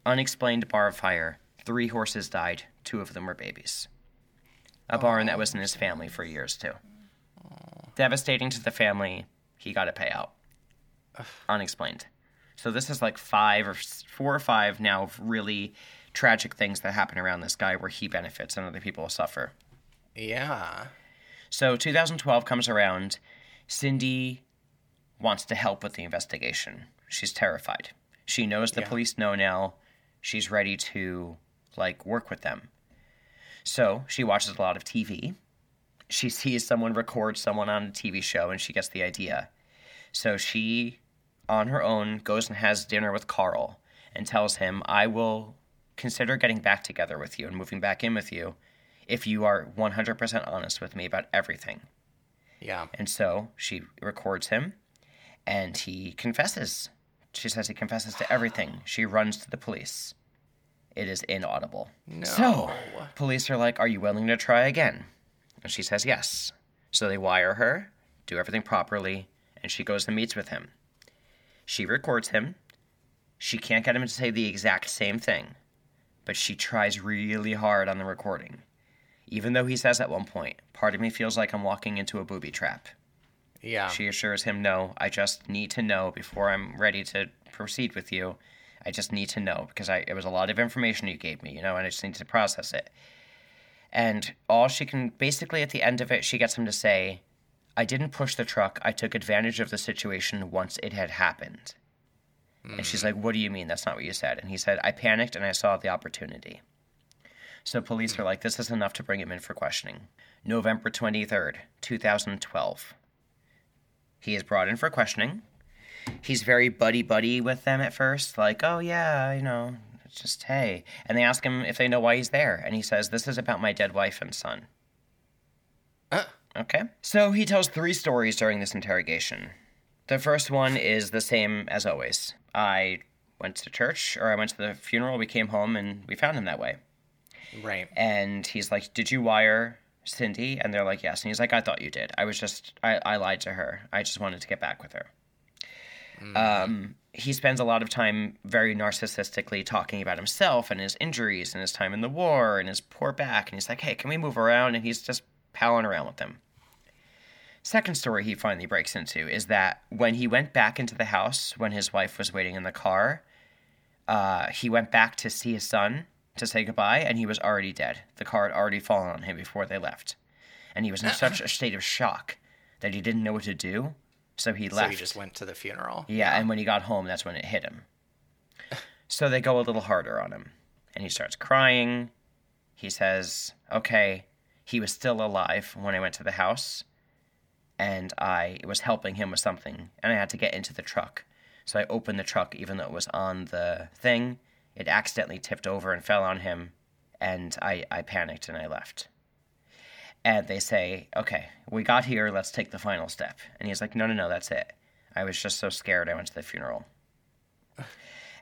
Unexplained barn fire. Three horses died. Two of them were babies. A oh. barn that was in his family for years, too. Oh. Devastating to the family. He got a payout. Ugh. Unexplained. So this is like five or four or five now really tragic things that happen around this guy where he benefits and other people suffer. Yeah. So two thousand twelve comes around. Cindy wants to help with the investigation. She's terrified. She knows the yeah. police know now. She's ready to, like, work with them. So she watches a lot of T V. She sees someone record someone on a T V show, and she gets the idea. So she... on her own, goes and has dinner with Carl and tells him, I will consider getting back together with you and moving back in with you if you are one hundred percent honest with me about everything. Yeah. And so she records him, and he confesses. She says he confesses to everything. She runs to the police. It is inaudible. No. So police are like, are you willing to try again? And she says yes. So they wire her, do everything properly, and she goes and meets with him. She records him. She can't get him to say the exact same thing, but she tries really hard on the recording. Even though he says at one point, part of me feels like I'm walking into a booby trap. Yeah. She assures him, no, I just need to know before I'm ready to proceed with you. I just need to know because I, it was a lot of information you gave me, you know, and I just need to process it. And all she can, basically at the end of it, she gets him to say, I didn't push the truck. I took advantage of the situation once it had happened. Mm. And she's like, what do you mean? That's not what you said. And he said, I panicked and I saw the opportunity. So police are like, this is enough to bring him in for questioning. November twenty-third, twenty twelve. He is brought in for questioning. He's very buddy-buddy with them at first. Like, oh, yeah, you know, it's just, hey. And they ask him if they know why he's there. And he says, this is about my dead wife and son. Uh Okay. So he tells three stories during this interrogation. The first one is the same as always. I went to church, or I went to the funeral, we came home, and we found him that way. Right. And he's like, did you wire Cindy? And they're like, yes. And he's like, I thought you did. I was just, I, I lied to her. I just wanted to get back with her. Mm-hmm. Um, he spends a lot of time very narcissistically talking about himself and his injuries and his time in the war and his poor back. And he's like, hey, can we move around? And he's just palling around with them. Second story he finally breaks into is that when he went back into the house, when his wife was waiting in the car, uh, he went back to see his son to say goodbye, and he was already dead. The car had already fallen on him before they left. And he was in such a state of shock that he didn't know what to do, so he left. So he just went to the funeral. Yeah, yeah. And when he got home, that's when it hit him. So they go a little harder on him, and he starts crying. He says, okay, he was still alive when I went to the house, and I was helping him with something, and I had to get into the truck. So I opened the truck, even though it was on the thing. It accidentally tipped over and fell on him, and I, I panicked and I left. And they say, okay, we got here, let's take the final step. And he's like, no, no, no, that's it. I was just so scared I went to the funeral.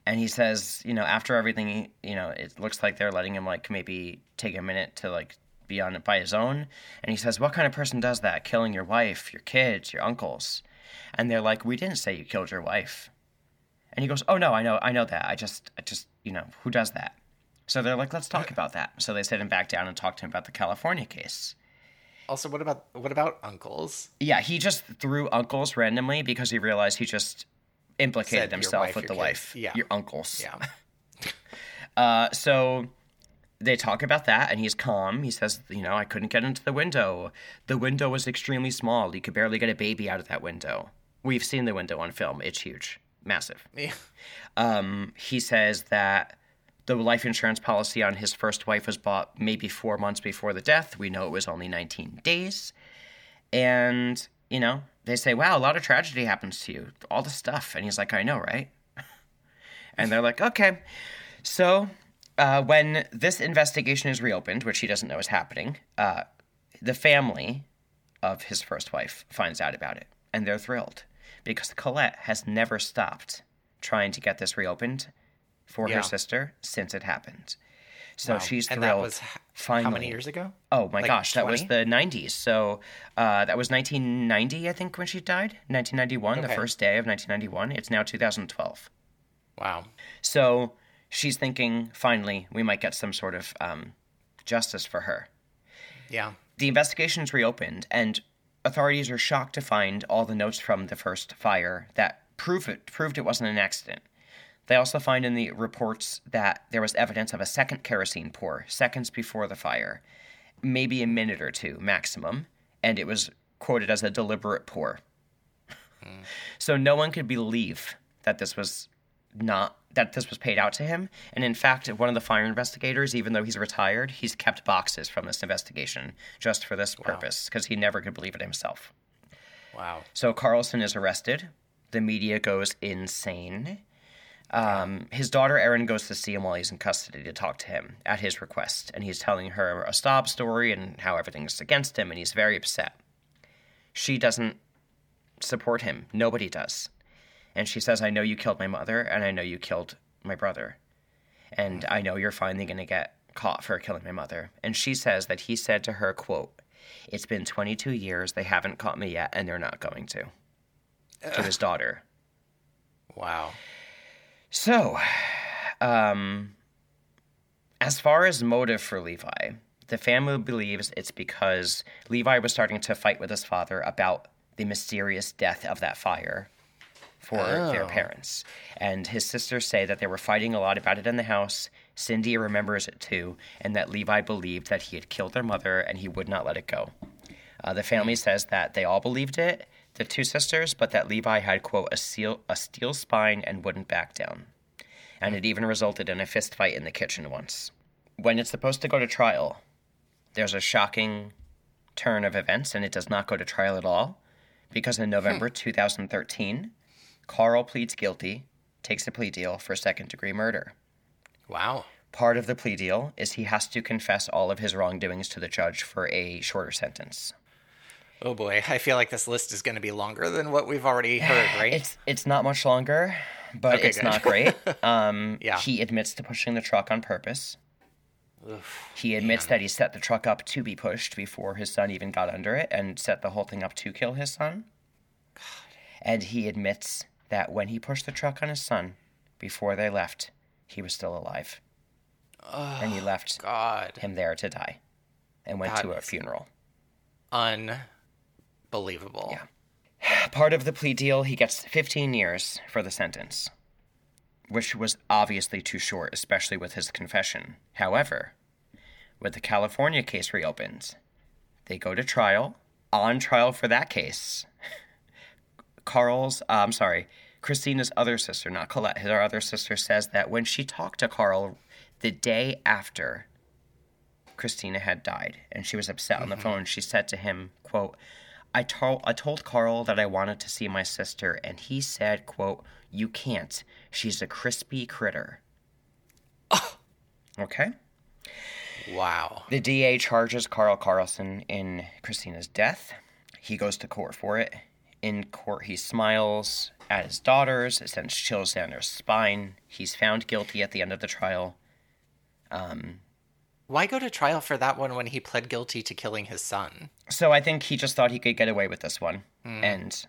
And he says, you know, after everything, you know, it looks like they're letting him, like, maybe take a minute to, like, be on it by his own. And he says, what kind of person does that? Killing your wife, your kids, your uncles. And they're like, we didn't say you killed your wife. And he goes, oh, no, I know, I know that. I just, I just, you know, who does that? So they're like, let's talk about that. So they sit him back down and talk to him about the California case. Also, what about, what about uncles? Yeah, he just threw uncles randomly because he realized he just implicated Said himself wife, with the wife. Yeah. Your uncles. Yeah. uh, so they talk about that, and he's calm. He says, you know, I couldn't get into the window. The window was extremely small. You could barely get a baby out of that window. We've seen the window on film. It's huge. Massive. Yeah. Um, he says that the life insurance policy on his first wife was bought maybe four months before the death. We know it was only nineteen days. And, you know, they say, wow, a lot of tragedy happens to you. All this stuff. And he's like, I know, right? And they're like, okay. So uh, when this investigation is reopened, which he doesn't know is happening, uh, the family of his first wife finds out about it. And they're thrilled. Because Colette has never stopped trying to get this reopened for yeah. her sister since it happened. So wow. she's thrilled. And that was h- finally. How many years ago? Oh, my like gosh. twenty? That was the nineties. So uh, that was nineteen ninety, I think, when she died. nineteen ninety-one, okay. The first day of nineteen ninety-one. It's now two thousand twelve. Wow. So she's thinking, finally, we might get some sort of um, justice for her. Yeah. The investigation's reopened, and authorities are shocked to find all the notes from the first fire that prove it, proved it wasn't an accident. They also find in the reports that there was evidence of a second kerosene pour seconds before the fire, maybe a minute or two maximum, and it was quoted as a deliberate pour. Mm. So no one could believe that this was not that this was paid out to him. And in fact, one of the fire investigators, even though he's retired, he's kept boxes from this investigation just for this wow. purpose, because he never could believe it himself. Wow. So Carlson is arrested. The media goes insane. Um, his daughter, Erin, goes to see him while he's in custody to talk to him at his request. And he's telling her a sob story and how everything's against him, and he's very upset. She doesn't support him. Nobody does. And she says, I know you killed my mother, and I know you killed my brother. And I know you're finally going to get caught for killing my mother. And she says that he said to her, quote, it's been twenty-two years, they haven't caught me yet, and they're not going to. To his daughter. Wow. So, um, as far as motive for Levi, the family believes it's because Levi was starting to fight with his father about the mysterious death of that fire for oh. their parents. And his sisters say that they were fighting a lot about it in the house. Cindy remembers it too, and that Levi believed that he had killed their mother and he would not let it go. Uh, the family says that they all believed it, the two sisters, but that Levi had, quote, a, seal, a steel spine and wouldn't back down. And it even resulted in a fist fight in the kitchen once. When it's supposed to go to trial, there's a shocking turn of events, and it does not go to trial at all, because in November hmm. two thousand thirteen... Carl pleads guilty, takes a plea deal for second-degree murder. Wow. Part of the plea deal is he has to confess all of his wrongdoings to the judge for a shorter sentence. Oh, boy. I feel like this list is going to be longer than what we've already heard, right? It's it's not much longer, but okay, it's good. Not great. Um, yeah. He admits to pushing the truck on purpose. Oof, he admits man. that he set the truck up to be pushed before his son even got under it and set the whole thing up to kill his son. God. And he admits that when he pushed the truck on his son, before they left, he was still alive. Oh, and he left God. him there to die and went God. to a funeral. believable. Yeah. Part of the plea deal, he gets fifteen years for the sentence, which was obviously too short, especially with his confession. However, when the California case reopens, they go to trial. On trial for that case, Carl's, uh, I'm sorry, Christina's other sister, not Colette, her other sister says that when she talked to Carl the day after Christina had died and she was upset mm-hmm. on the phone, she said to him, quote, I, to- I told Carl that I wanted to see my sister, and he said, quote, you can't. She's a crispy critter. Oh. Okay? Wow. The D A charges Carl Carlson in Christina's death. He goes to court for it. In court, he smiles at his daughters. It sends chills down their spine. He's found guilty at the end of the trial. Um, Why go to trial for that one when he pled guilty to killing his son? So I think he just thought he could get away with this one. Mm. And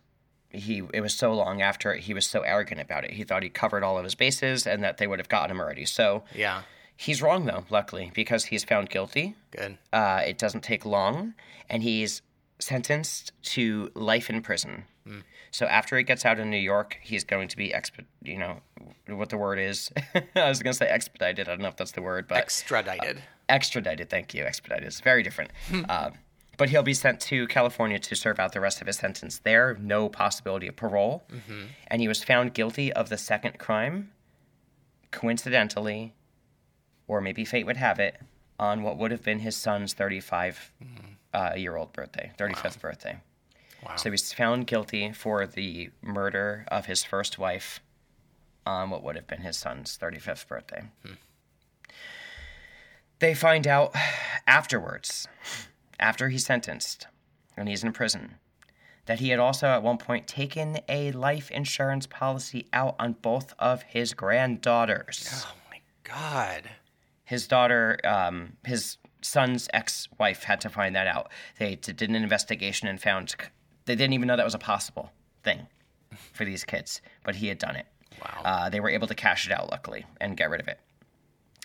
he it was so long after it, he was so arrogant about it. He thought he covered all of his bases and that they would have gotten him already. So yeah. He's wrong, though, luckily, because he's found guilty. Good. Uh, it doesn't take long. And he's sentenced to life in prison. Mm. So after he gets out in New York, he's going to be, exp- you know, what the word is. I was going to say expedited. I don't know if that's the word, but extradited. Uh, extradited. Thank you. Expedited. It's very different. uh, but he'll be sent to California to serve out the rest of his sentence there. No possibility of parole. Mm-hmm. And he was found guilty of the second crime, coincidentally, or maybe fate would have it, on what would have been his son's thirty-five-year-old mm. uh, birthday, thirty-fifth wow. birthday. Wow. So he was found guilty for the murder of his first wife on what would have been his son's thirty-fifth birthday. Mm. They find out afterwards, after he's sentenced and he's in prison, that he had also at one point taken a life insurance policy out on both of his granddaughters. Oh, my God. His daughter, um, his son's ex-wife had to find that out. They did an investigation and found they didn't even know that was a possible thing for these kids, but he had done it. Wow. Uh, they were able to cash it out, luckily, and get rid of it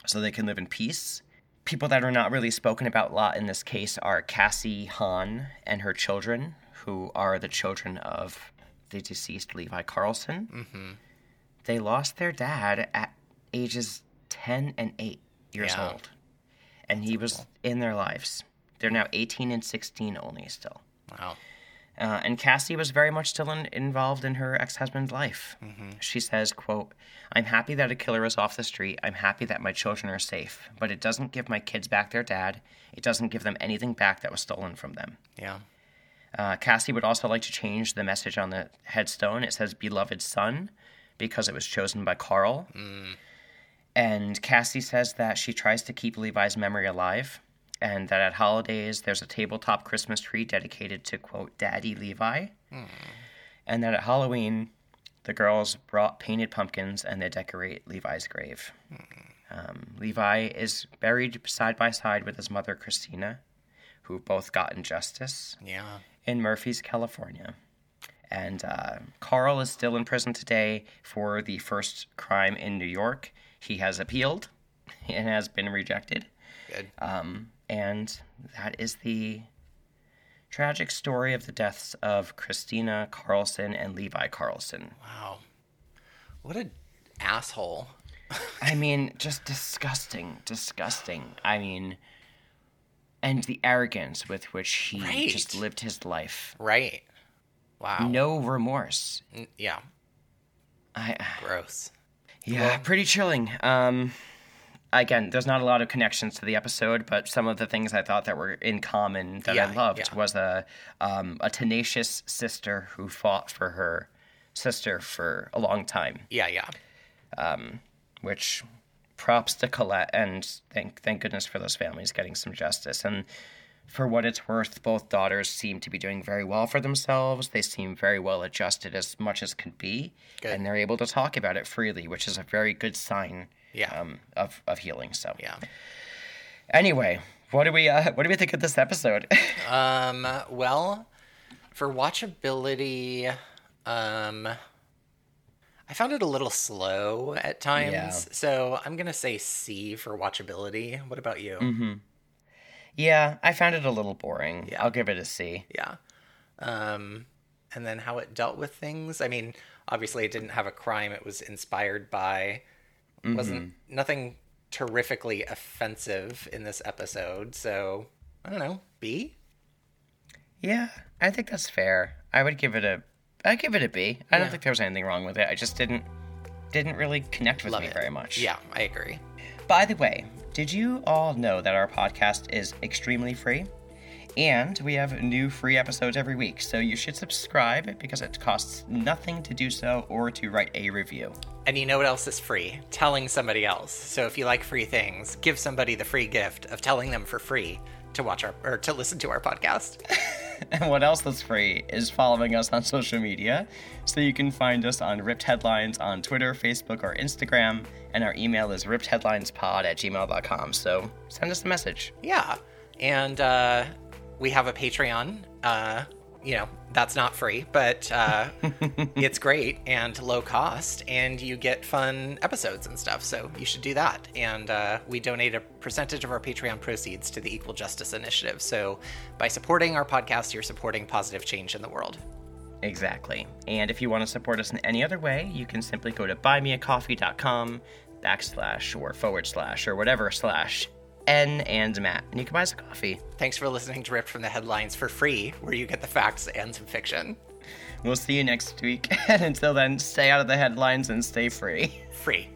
so they can live in peace. People that are not really spoken about a lot in this case are Cassie Hahn and her children, who are the children of the deceased Levi Carlson. Mm-hmm. They lost their dad at ages ten and eight. Years yeah. old, and he was in their lives. They're now eighteen and sixteen only still. Wow. Uh, and Cassie was very much still in, involved in her ex-husband's life. Mm-hmm. She says, quote, I'm happy that a killer is off the street. I'm happy that my children are safe, but it doesn't give my kids back their dad. It doesn't give them anything back that was stolen from them. Yeah. Uh, Cassie would also like to change the message on the headstone. It says, beloved son, because it was chosen by Carl. Mm. And Cassie says that she tries to keep Levi's memory alive, and that at holidays there's a tabletop Christmas tree dedicated to, quote, Daddy Levi. Mm. And that at Halloween, the girls brought painted pumpkins and they decorate Levi's grave. Mm. Um, Levi is buried side by side with his mother, Christina, who both got injustice yeah. in Murphy's, California. And uh, Carl is still in prison today for the first crime in New York. He has appealed and has been rejected. Good. Um, and that is the tragic story of the deaths of Christina Carlson and Levi Carlson. Wow. What an asshole. I mean, just disgusting, disgusting. I mean, and the arrogance with which he right. just lived his life. Right. Wow. No remorse. N- yeah. I, Gross. Yeah, pretty chilling. Um, again, there's not a lot of connections to the episode, but some of the things I thought that were in common that yeah, I loved yeah. was a um, a tenacious sister who fought for her sister for a long time. Yeah, yeah. Um, which props to Colette, and thank thank goodness for those families getting some justice. And for what it's worth, both daughters seem to be doing very well for themselves. They seem very well adjusted as much as could be. Good. And they're able to talk about it freely, which is a very good sign yeah. um, of, of healing. So, yeah. Anyway, what do we uh, what do we think of this episode? um, well, for watchability, um, I found it a little slow at times. Yeah. So I'm going to say C for watchability. What about you? Mm-hmm. Yeah, I found it a little boring. Yeah. I'll give it a C. Yeah. um, and then how it dealt with things. I mean, obviously it didn't have a crime it was inspired by. Mm-hmm. Wasn't nothing terrifically offensive in this episode, so I don't know, B? Yeah, I think that's fair. I would give it a I give it a B. I yeah. don't think there was anything wrong with it. I just didn't didn't really connect with Love me it. very much. Yeah, I agree. By the way, did you all know that our podcast is extremely free? And we have new free episodes every week, so you should subscribe because it costs nothing to do so or to write a review. And you know what else is free? Telling somebody else. So if you like free things, give somebody the free gift of telling them for free to watch our or to listen to our podcast. And what else that's free is following us on social media. So you can find us on Ripped Headlines on Twitter, Facebook, or Instagram. And our email is ripped headlines pod at gmail dot com. So send us a message. Yeah. And uh, we have a Patreon. Uh, you know, that's not free, but uh, it's great and low cost. And you get fun episodes and stuff. So you should do that. And uh, we donate a percentage of our Patreon proceeds to the Equal Justice Initiative. So by supporting our podcast, you're supporting positive change in the world. Exactly. And if you want to support us in any other way, you can simply go to buy me a coffee dot com backslash or forward slash or whatever slash N and Matt, and you can buy us a coffee. Thanks for listening to Ripped from the Headlines for free, where you get the facts and some fiction. We'll see you next week. And until then, stay out of the headlines and stay free. Free.